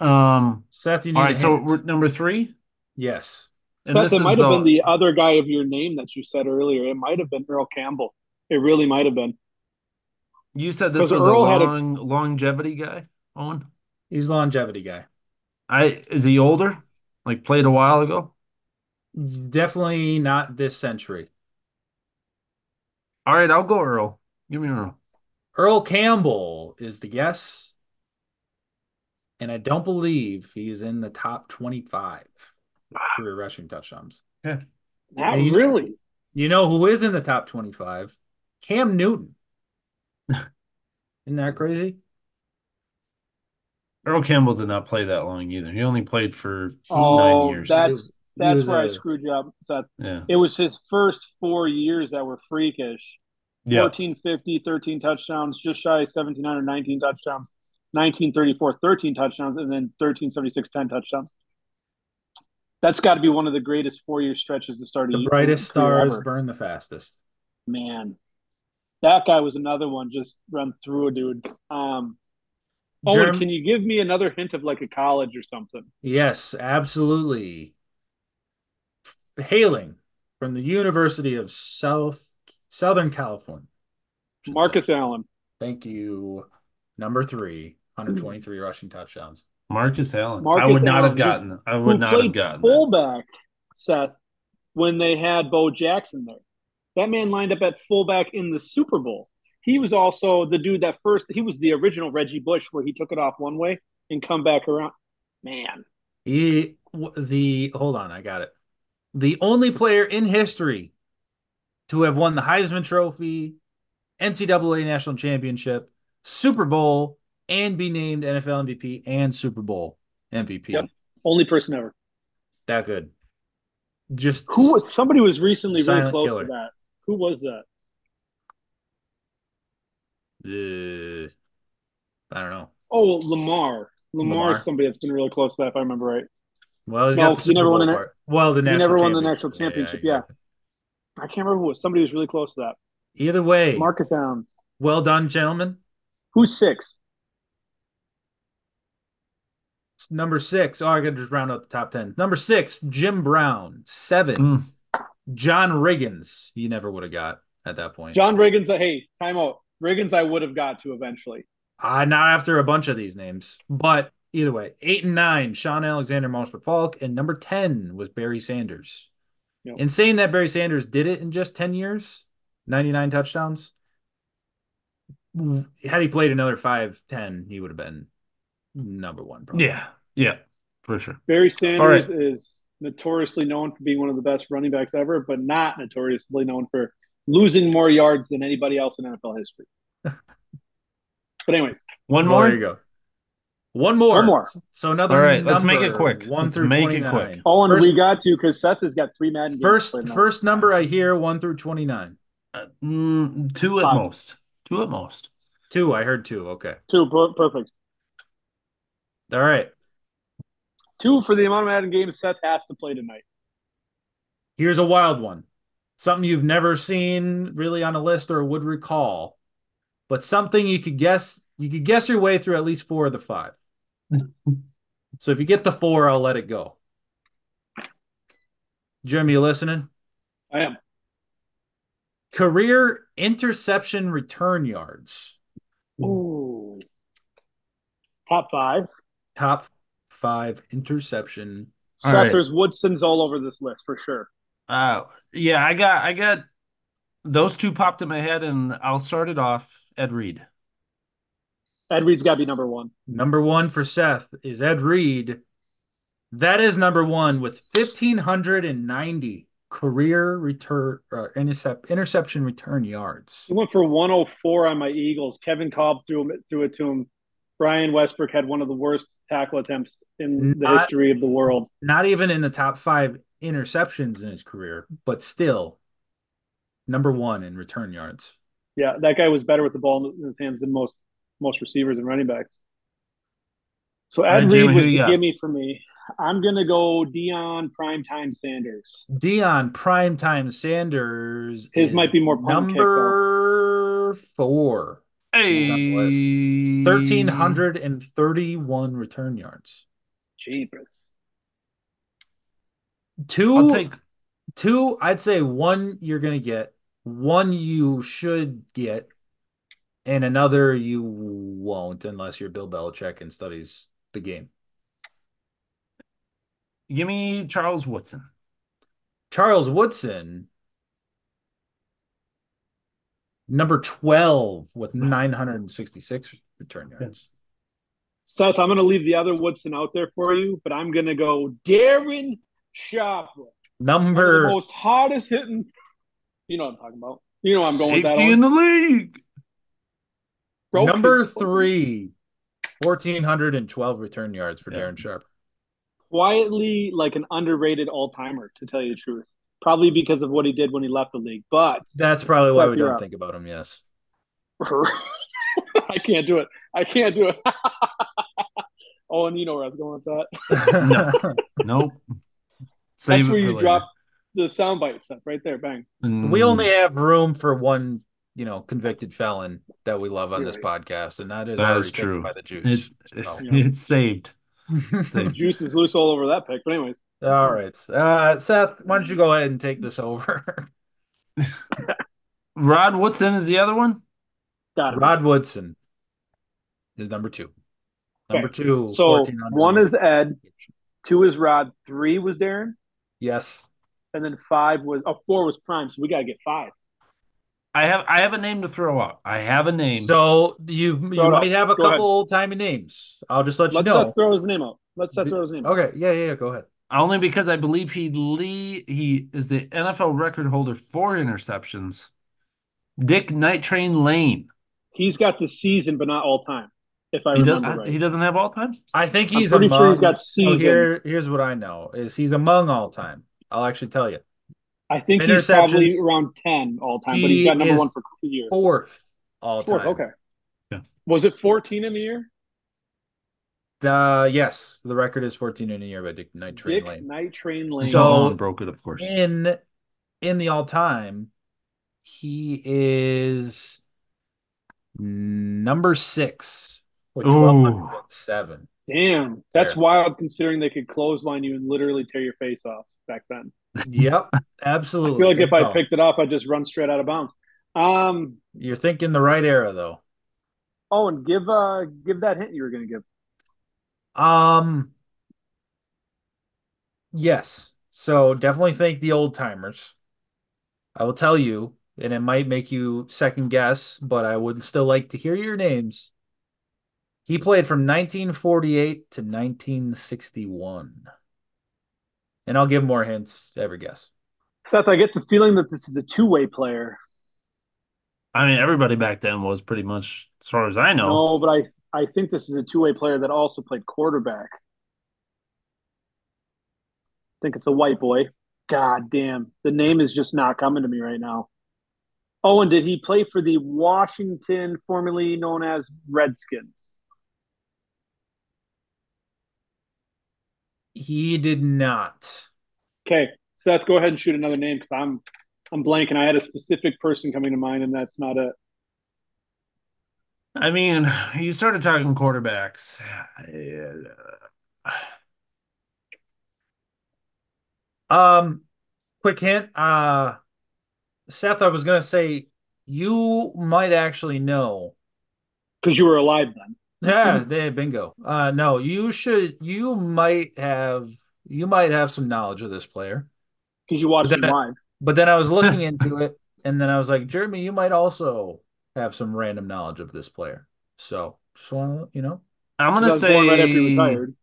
Um, Seth, you need all right, so we're number three? Yes. And Seth, it might have the... been the other guy of your name that you said earlier. It might have been Earl Campbell. It really might have been. You said this was Earl a long a... longevity guy, Owen? He's longevity guy. I Is he older? Like played a while ago? Definitely not this century. All right, I'll go Earl. Give me Earl. Earl Campbell is the guess. And I don't believe he's in the top twenty-five career rushing touchdowns. Yeah. Not you, really? You know who is in the top twenty-five? Cam Newton. Isn't that crazy? Earl Campbell did not play that long either. He only played for oh, nine years. That's That's where a, I screwed you up, Seth. Yeah. It was his first four years that were freakish. Yeah. fourteen fifty, thirteen touchdowns, just shy of seventeen hundred, nineteen touchdowns, nineteen thirty-four, thirteen touchdowns, and then thirteen seventy-six, ten touchdowns. That's got to be one of the greatest four-year stretches to start a year. The brightest stars ever. Burn the fastest. Man, that guy was another one, just run through a dude. Um Owen, Germ- can you give me another hint of like a college or something? Yes, absolutely. Hailing from the University of South Southern California. Marcus say. Allen. Thank you. Number three, one hundred twenty-three mm-hmm. rushing touchdowns. Marcus Allen. Marcus I would not Allen, have gotten that. I would not have gotten fullback, that. Seth, when they had Bo Jackson there. That man lined up at fullback in the Super Bowl. He was also the dude that first – he was the original Reggie Bush where he took it off one way and come back around. Man. He, the hold on. I got it. The only player in history to have won the Heisman Trophy, N C double A National Championship, Super Bowl, and be named N F L M V P and Super Bowl M V P. Yep. Only person ever. That good. Just who was somebody was recently really close killer. to that. Who was that? Uh, I don't know. Oh, Lamar. Lamar. Lamar is somebody that's been really close to that, if I remember right. Well, he's well, got the he never won an, well, the national. He never won the national championship. Yeah, yeah, exactly. yeah, I can't remember who it was. Somebody was really close to that. Either way, Marcus Allen. Well done, gentlemen. Who's six? It's number six. Oh, I got to just round out the top ten. Number six, Jim Brown. Seven, mm. John Riggins. You never would have got at that point. John Riggins. Hey, time out. Riggins, I would have got to eventually. Uh, not after a bunch of these names, but. Either way, eight and nine, Sean Alexander, Monster Falk, and number ten was Barry Sanders. Yep. And saying that Barry Sanders did it in just ten years, ninety-nine touchdowns, had he played another five, ten, he would have been number one. Probably. Yeah, yeah, for sure. Barry Sanders right. is notoriously known for being one of the best running backs ever, but not notoriously known for losing more yards than anybody else in N F L history. But anyways. One more? There you go. One more. One more. So another. All right, let's make it quick. One let's through make twenty-nine. It quick. Oh, and first, we got to because Seth has got three Madden games. First, first number I hear one through twenty-nine. Uh, mm, two at Five. most. Two at most. Two. I heard two. Okay. Two. Perfect. All right. Two for the amount of Madden games Seth has to play tonight. Here's a wild one, something you've never seen really on a list or would recall, but something you could guess. You could guess your way through at least four of the five. So if you get the four, I'll let it go. Jim, you listening? I am. Career interception return yards. Ooh. Top five. Top five interception. Sutters, right. Woodson's all over this list for sure. Uh, yeah, I got, I got those two popped in my head, and I'll start it off. Ed Reed. Ed Reed's got to be number one. Number one for Seth is Ed Reed. That is number one with one thousand five hundred ninety career return uh, intercept interception return yards. He went for one oh four on my Eagles. Kevin Cobb threw him threw it to him. Brian Westbrook had one of the worst tackle attempts in not, the history of the world. Not even in the top five interceptions in his career, but still number one in return yards. Yeah, that guy was better with the ball in his hands than most most receivers and running backs. So Ed Reed was the gimme for me. I'm going to go Deion Primetime Sanders. Deion Primetime Sanders. His might be more pumpkin. Number kick, four. Hey. one thousand three hundred thirty-one return yards. Jeepers. Two, I'll take... two, I'd say one you're going to get, one you should get, and another you won't unless you're Bill Belichick and studies the game. Give me Charles Woodson. Charles Woodson, number twelve with nine hundred sixty-six return yards. Seth, I'm going to leave the other Woodson out there for you, but I'm going to go Darren Sharper. Number the most hardest hitting. You know what I'm talking about. You know what I'm going with that. Safety in the league. Broken. Number three, one thousand four hundred twelve return yards for yeah. Darren Sharper. Quietly like an underrated all-timer, to tell you the truth. Probably because of what he did when he left the league, but... That's probably why we don't up. think about him, yes. I can't do it. I can't do it. Oh, and you know where I was going with that. No. Nope. Save That's where you later. drop the sound bite stuff right there, bang. Mm. We only have room for one, you know, convicted felon that we love on You're this right. podcast, and that is, that is true. By the juice. It, so. it, it's saved. The juice is loose all over that pick, but anyways. All right. Uh, Seth, why don't you go ahead and take this over? Rod Woodson is the other one? Got it. Rod Woodson is number two. Number okay. two. So one is Ed, two is Rod, three was Darren? Yes. And then five was oh, – four was Prime, so we got to get five. I have I have a name to throw out. I have a name. So you you throw might have a go couple old timey names. I'll just let you Let's know. Let's throw his name out. Let's not throw his name. Okay. Out. Yeah. Yeah. Yeah. Go ahead. Only because I believe he le- he is the N F L record holder for interceptions. Dick Night Train Lane. He's got the season, but not all time. If I he remember does, right, he doesn't have all time. I think he's I'm pretty among, sure he's got season. So here, here's what I know is he's among all time. I'll actually tell you. I think he's probably around ten all time, he but he's got number one for a year. Fourth all fourth, time. Okay. Yeah. Was it fourteen in the year? Uh, yes. The record is fourteen in a year by Dick Night Train Dick Lane. Night Train Lane. So broke it, of course. In in the all time, he is number six with twelve oh seven. Damn. That's there. Wild considering they could clothesline you and literally tear your face off back then. Yep, absolutely. I feel like Good if call. I picked it up, I'd just run straight out of bounds. Um, You're thinking the right era, though. Oh, and give uh, give that hint you were going to give. Um. Yes, so definitely think the old timers. I will tell you, and it might make you second guess, but I would still like to hear your names. He played from nineteen forty-eight to nineteen sixty-one. And I'll give more hints to every guess. Seth, I get the feeling that this is a two-way player. I mean, everybody back then was pretty much, as far as I know. No, but I, I think this is a two-way player that also played quarterback. I think it's a white boy. God damn. The name is just not coming to me right now. Oh, and did he play for the Washington, formerly known as Redskins? He did not. Okay, Seth, go ahead and shoot another name because I'm I'm blanking. I had a specific person coming to mind, and that's not it. I mean, you started talking quarterbacks. Um, quick hint, uh, Seth. I was gonna say you might actually know because you were alive then. Yeah, they bingo. Uh, no, you should. You might have. You might have some knowledge of this player because you watched him live. But then I was looking into it, and then I was like, Jeremy, you might also have some random knowledge of this player. So just want to, you know, I'm gonna say born right after he retired.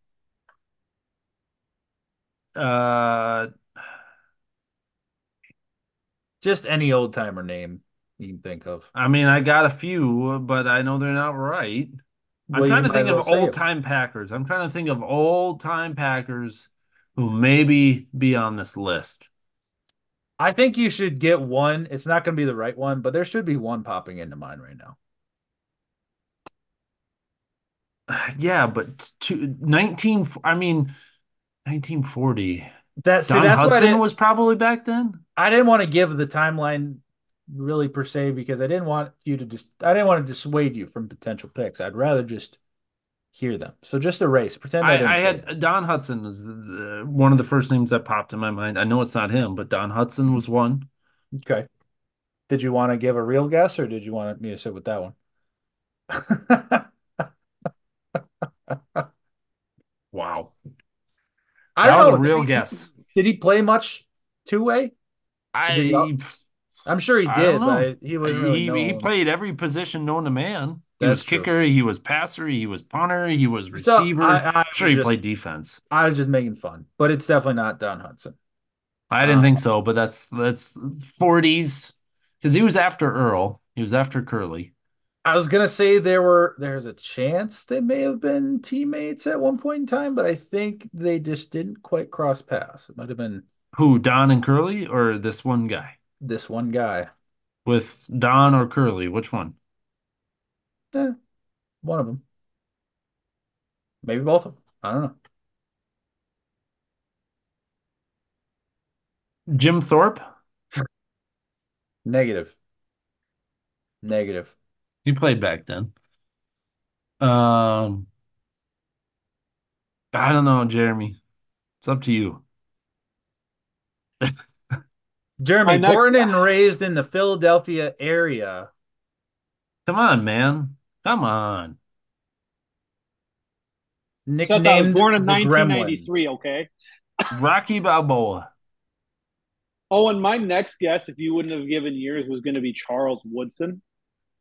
Uh, just any old timer name you can think of. I mean, I got a few, but I know they're not right. Well, I'm trying to think well of old-time Packers. I'm trying to think of old-time Packers who maybe be on this list. I think you should get one. It's not going to be the right one, but there should be one popping into mind right now. Yeah, but two, nineteen. I mean, nineteen forty. That, see, Don that's Hutson what was probably back then. I didn't want to give the timeline really per se because I didn't want you to just dis- I didn't want to dissuade you from potential picks. I'd rather just hear them. So just erase. Pretend I, I, didn't I had it. Don Hutson was the, the, one of the first names that popped in my mind. I know it's not him, but Don Hutson was one. Okay. Did you want to give a real guess, or did you want me to sit with that one? Wow. I that don't was know. a real did he, guess. Did he play much two-way? I, I'm sure he did, but he was really he, he played every position known to man. He That's was kicker, true. he was passer, he was punter, he was receiver. So I, I I'm sure he just, played defense. I was just making fun, but it's definitely not Don Hutson. I didn't um, think so, but that's that's forties because he was after Earl. He was after Curly. I was gonna say there were there's a chance they may have been teammates at one point in time, but I think they just didn't quite cross paths. It might have been who, Don and Curly, or this one guy? This one guy. With Don or Curly, which one? Eh, one of them. Maybe both of them. I don't know. Jim Thorpe? Negative. Negative. He played back then. Um, I don't know, Jeremy. It's up to you. Jeremy, next... born and raised in the Philadelphia area. Come on, man. Come on. Nicknamed I was born in nineteen ninety-three, Gremlin. Okay? Rocky Balboa. Oh, and my next guess, if you wouldn't have given years, was going to be Charles Woodson.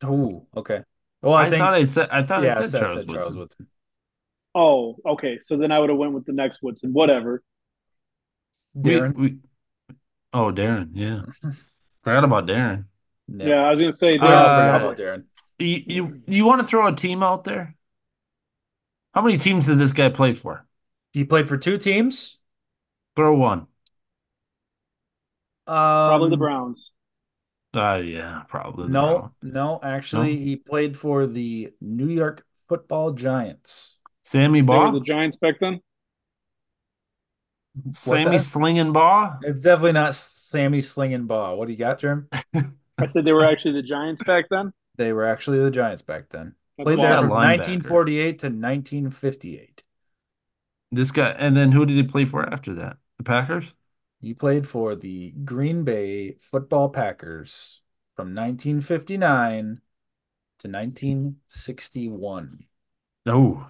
Oh, okay. Well, I, I think... thought I said I thought yeah, I said, I said, Charles, I said Woodson. Charles Woodson. Oh, okay. So then I would have went with the next Woodson. Whatever. Darren. We, we... Oh, Darren, yeah. Forgot about Darren. Yeah, yeah I was going to say Darren. Uh, about Darren. You, you, you want to throw a team out there? How many teams did this guy play for? He played for two teams? Throw one. Um, probably the Browns. Uh, yeah, probably. No, Browns. no, actually, no? He played for the New York football Giants. Sammy Baugh? They were the Giants back then? Sammy Slingin' Baugh? It's definitely not Sammy Slingin' Baugh. What do you got, Jerm? I said they were actually the Giants back then? They were actually the Giants back then. That's Played there from nineteen forty-eight to nineteen fifty-eight. This guy, and then who did he play for after that? The Packers? He played for the Green Bay Football Packers from nineteen fifty-nine to nineteen sixty-one. Oh,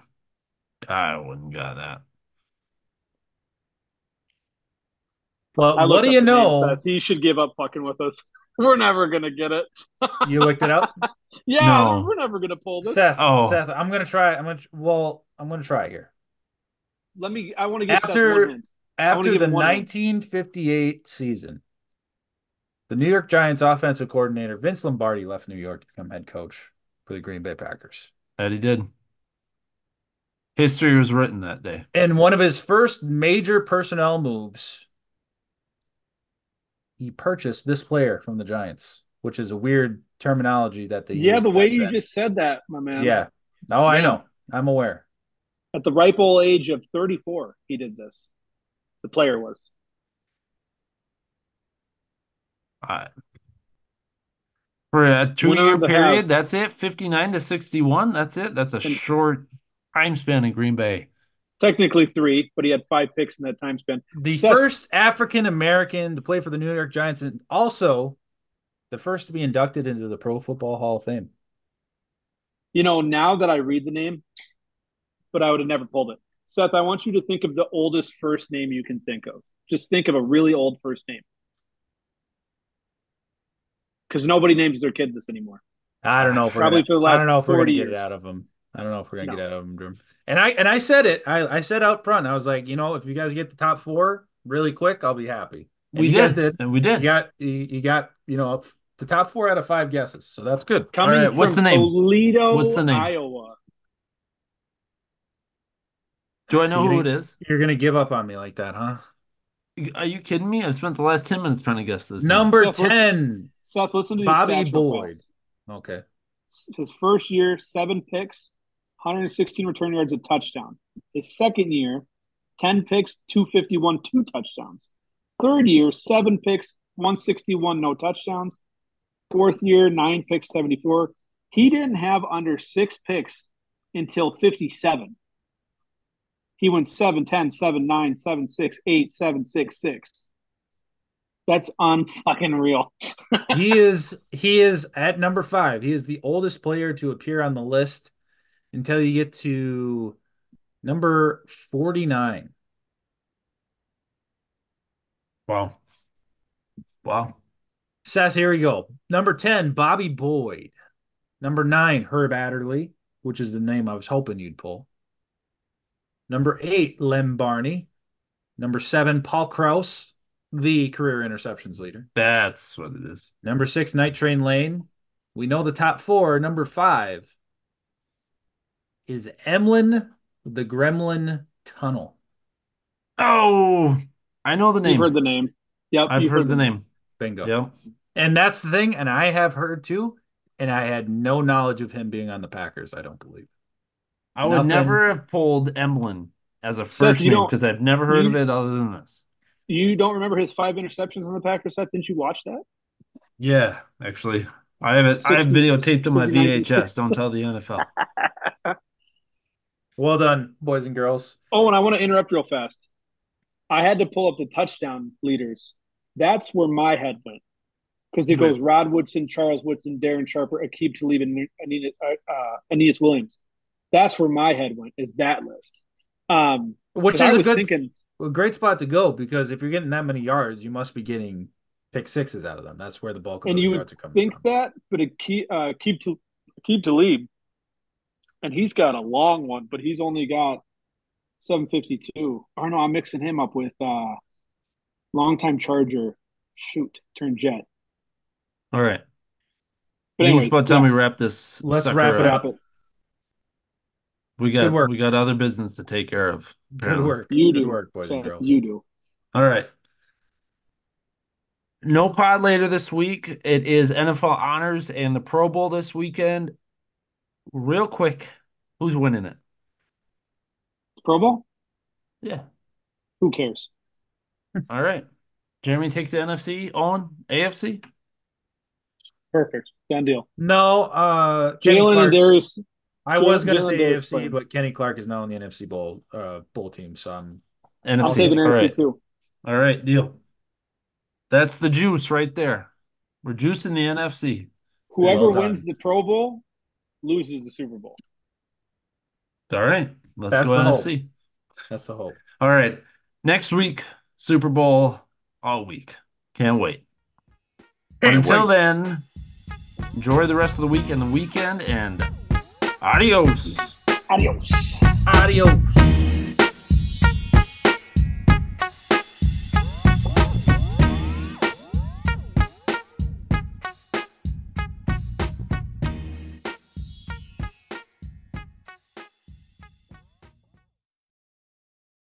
I wouldn't got that. Well, what do you know? You should give up fucking with us. We're never going to get it. You looked it up? Yeah, no. We're never going to pull this. Seth, oh. Seth, I'm going to try. I'm going to well, I'm going to try here. Let me I want to get after after the nineteen fifty-eight hint. Season. The New York Giants offensive coordinator Vince Lombardi left New York to become head coach for the Green Bay Packers. That he did. History was written that day. And one of his first major personnel moves, he purchased this player from the Giants, which is a weird terminology that they yeah, use. Yeah, the way you then. just said that, my man. Yeah. No, man. I know. I'm aware. At the ripe old age of thirty-four, he did this. The player was. Uh, for a two-year period, half. That's it. fifty-nine to sixty-one, that's it. That's a and short time span in Green Bay. Technically three, but he had five picks in that time span. The Seth. first African-American to play for the New York Giants and also the first to be inducted into the Pro Football Hall of Fame. You know, now that I read the name, but I would have never pulled it. Seth, I want you to think of the oldest first name you can think of. Just think of a really old first name. Because nobody names their kid this anymore. I don't know if we're probably gonna, for the last I don't know if we're gonna years. get it out of them. I don't know if we're gonna no. get out of them, Drew. And I and I said it. I, I said out front. I was like, you know, if you guys get the top four really quick, I'll be happy. And we did. did. And we did. You got you, you got you know the top four out of five guesses, so that's good. Coming right, from what's the name? Toledo, what's the name? Iowa. Do I know you're who gonna, it is? You're gonna give up on me like that, huh? Are you kidding me? I spent the last ten minutes trying to guess this. Number Seth, ten. Listen, Seth, listen to these Bobby Boyd. Calls. Okay. His first year, seven picks, one hundred sixteen return yards, a touchdown. His second year, ten picks, two fifty-one, two touchdowns. Third year, seven picks, one sixty-one, no touchdowns. Fourth year, nine picks, seventy-four. He didn't have under six picks until fifty-seven. He went seven ten, seven nine, seven six, eight, seven six six. That's unfucking real. he is he is at number five. He is the oldest player to appear on the list until you get to number forty-nine. Wow. Wow. Seth, here we go. Number ten, Bobby Boyd. Number nine, Herb Adderley, which is the name I was hoping you'd pull. Number eight, Lem Barney. Number seven, Paul Krause, the career interceptions leader. That's what it is. Number six, Night Train Lane. We know the top four. Number five is Emlyn, the Gremlin Tunnel. Oh, I know the name. You've heard the name. Yep, I've heard, heard the name. name. Bingo. Yep. And that's the thing, and I have heard too, and I had no knowledge of him being on the Packers, I don't believe. I would Nothing. never have pulled Emlyn as a first Seth, name because I've never heard you, of it other than this. You don't remember his five interceptions on the Packers, Seth? Didn't you watch that? Yeah, actually. I have it. I have videotaped on my V H S. Don't tell the N F L. Well done, boys and girls. Oh, and I want to interrupt real fast. I had to pull up the touchdown leaders. That's where my head went because it Wait. goes Rod Woodson, Charles Woodson, Darren Sharper, Aqib Talib, and Anita, uh, Aeneas Williams. That's where my head went, is that list. Um, Which is a good, thinking, a great spot to go because if you're getting that many yards, you must be getting pick sixes out of them. That's where the bulk of those yards are coming from. And you would think that, but Aqib Aqib Talib, and he's got a long one, but he's only got seven fifty-two. Or no, I'm mixing him up with uh, longtime Charger, shoot, turn Jet. All right. But anyways, it's about time yeah. we wrap this. Let's wrap it up. up. We got we got other business to take care of. Apparently. Good work. You Good do. work, boys so and girls. You do. All right. No pod later this week. It is N F L Honors and the Pro Bowl this weekend. Real quick, who's winning it? Pro Bowl? Yeah. Who cares? All right. Jeremy takes the N F C on A F C. Perfect. Done deal. No. uh, Jalen and Darius – I was going to say A F C, playing. but Kenny Clark is now on the N F C Bowl uh, bowl team, so I'm N F C. I'll take an N F C right. too. All right, deal. That's the juice right there. We're juicing the N F C. Whoever well wins the Pro Bowl loses the Super Bowl. All right, let's That's go N F C. Hope. That's the hope. All right, next week, Super Bowl all week. Can't wait. Can't Until wait. then, enjoy the rest of the week and the weekend, and... Adios. Adios. Adios.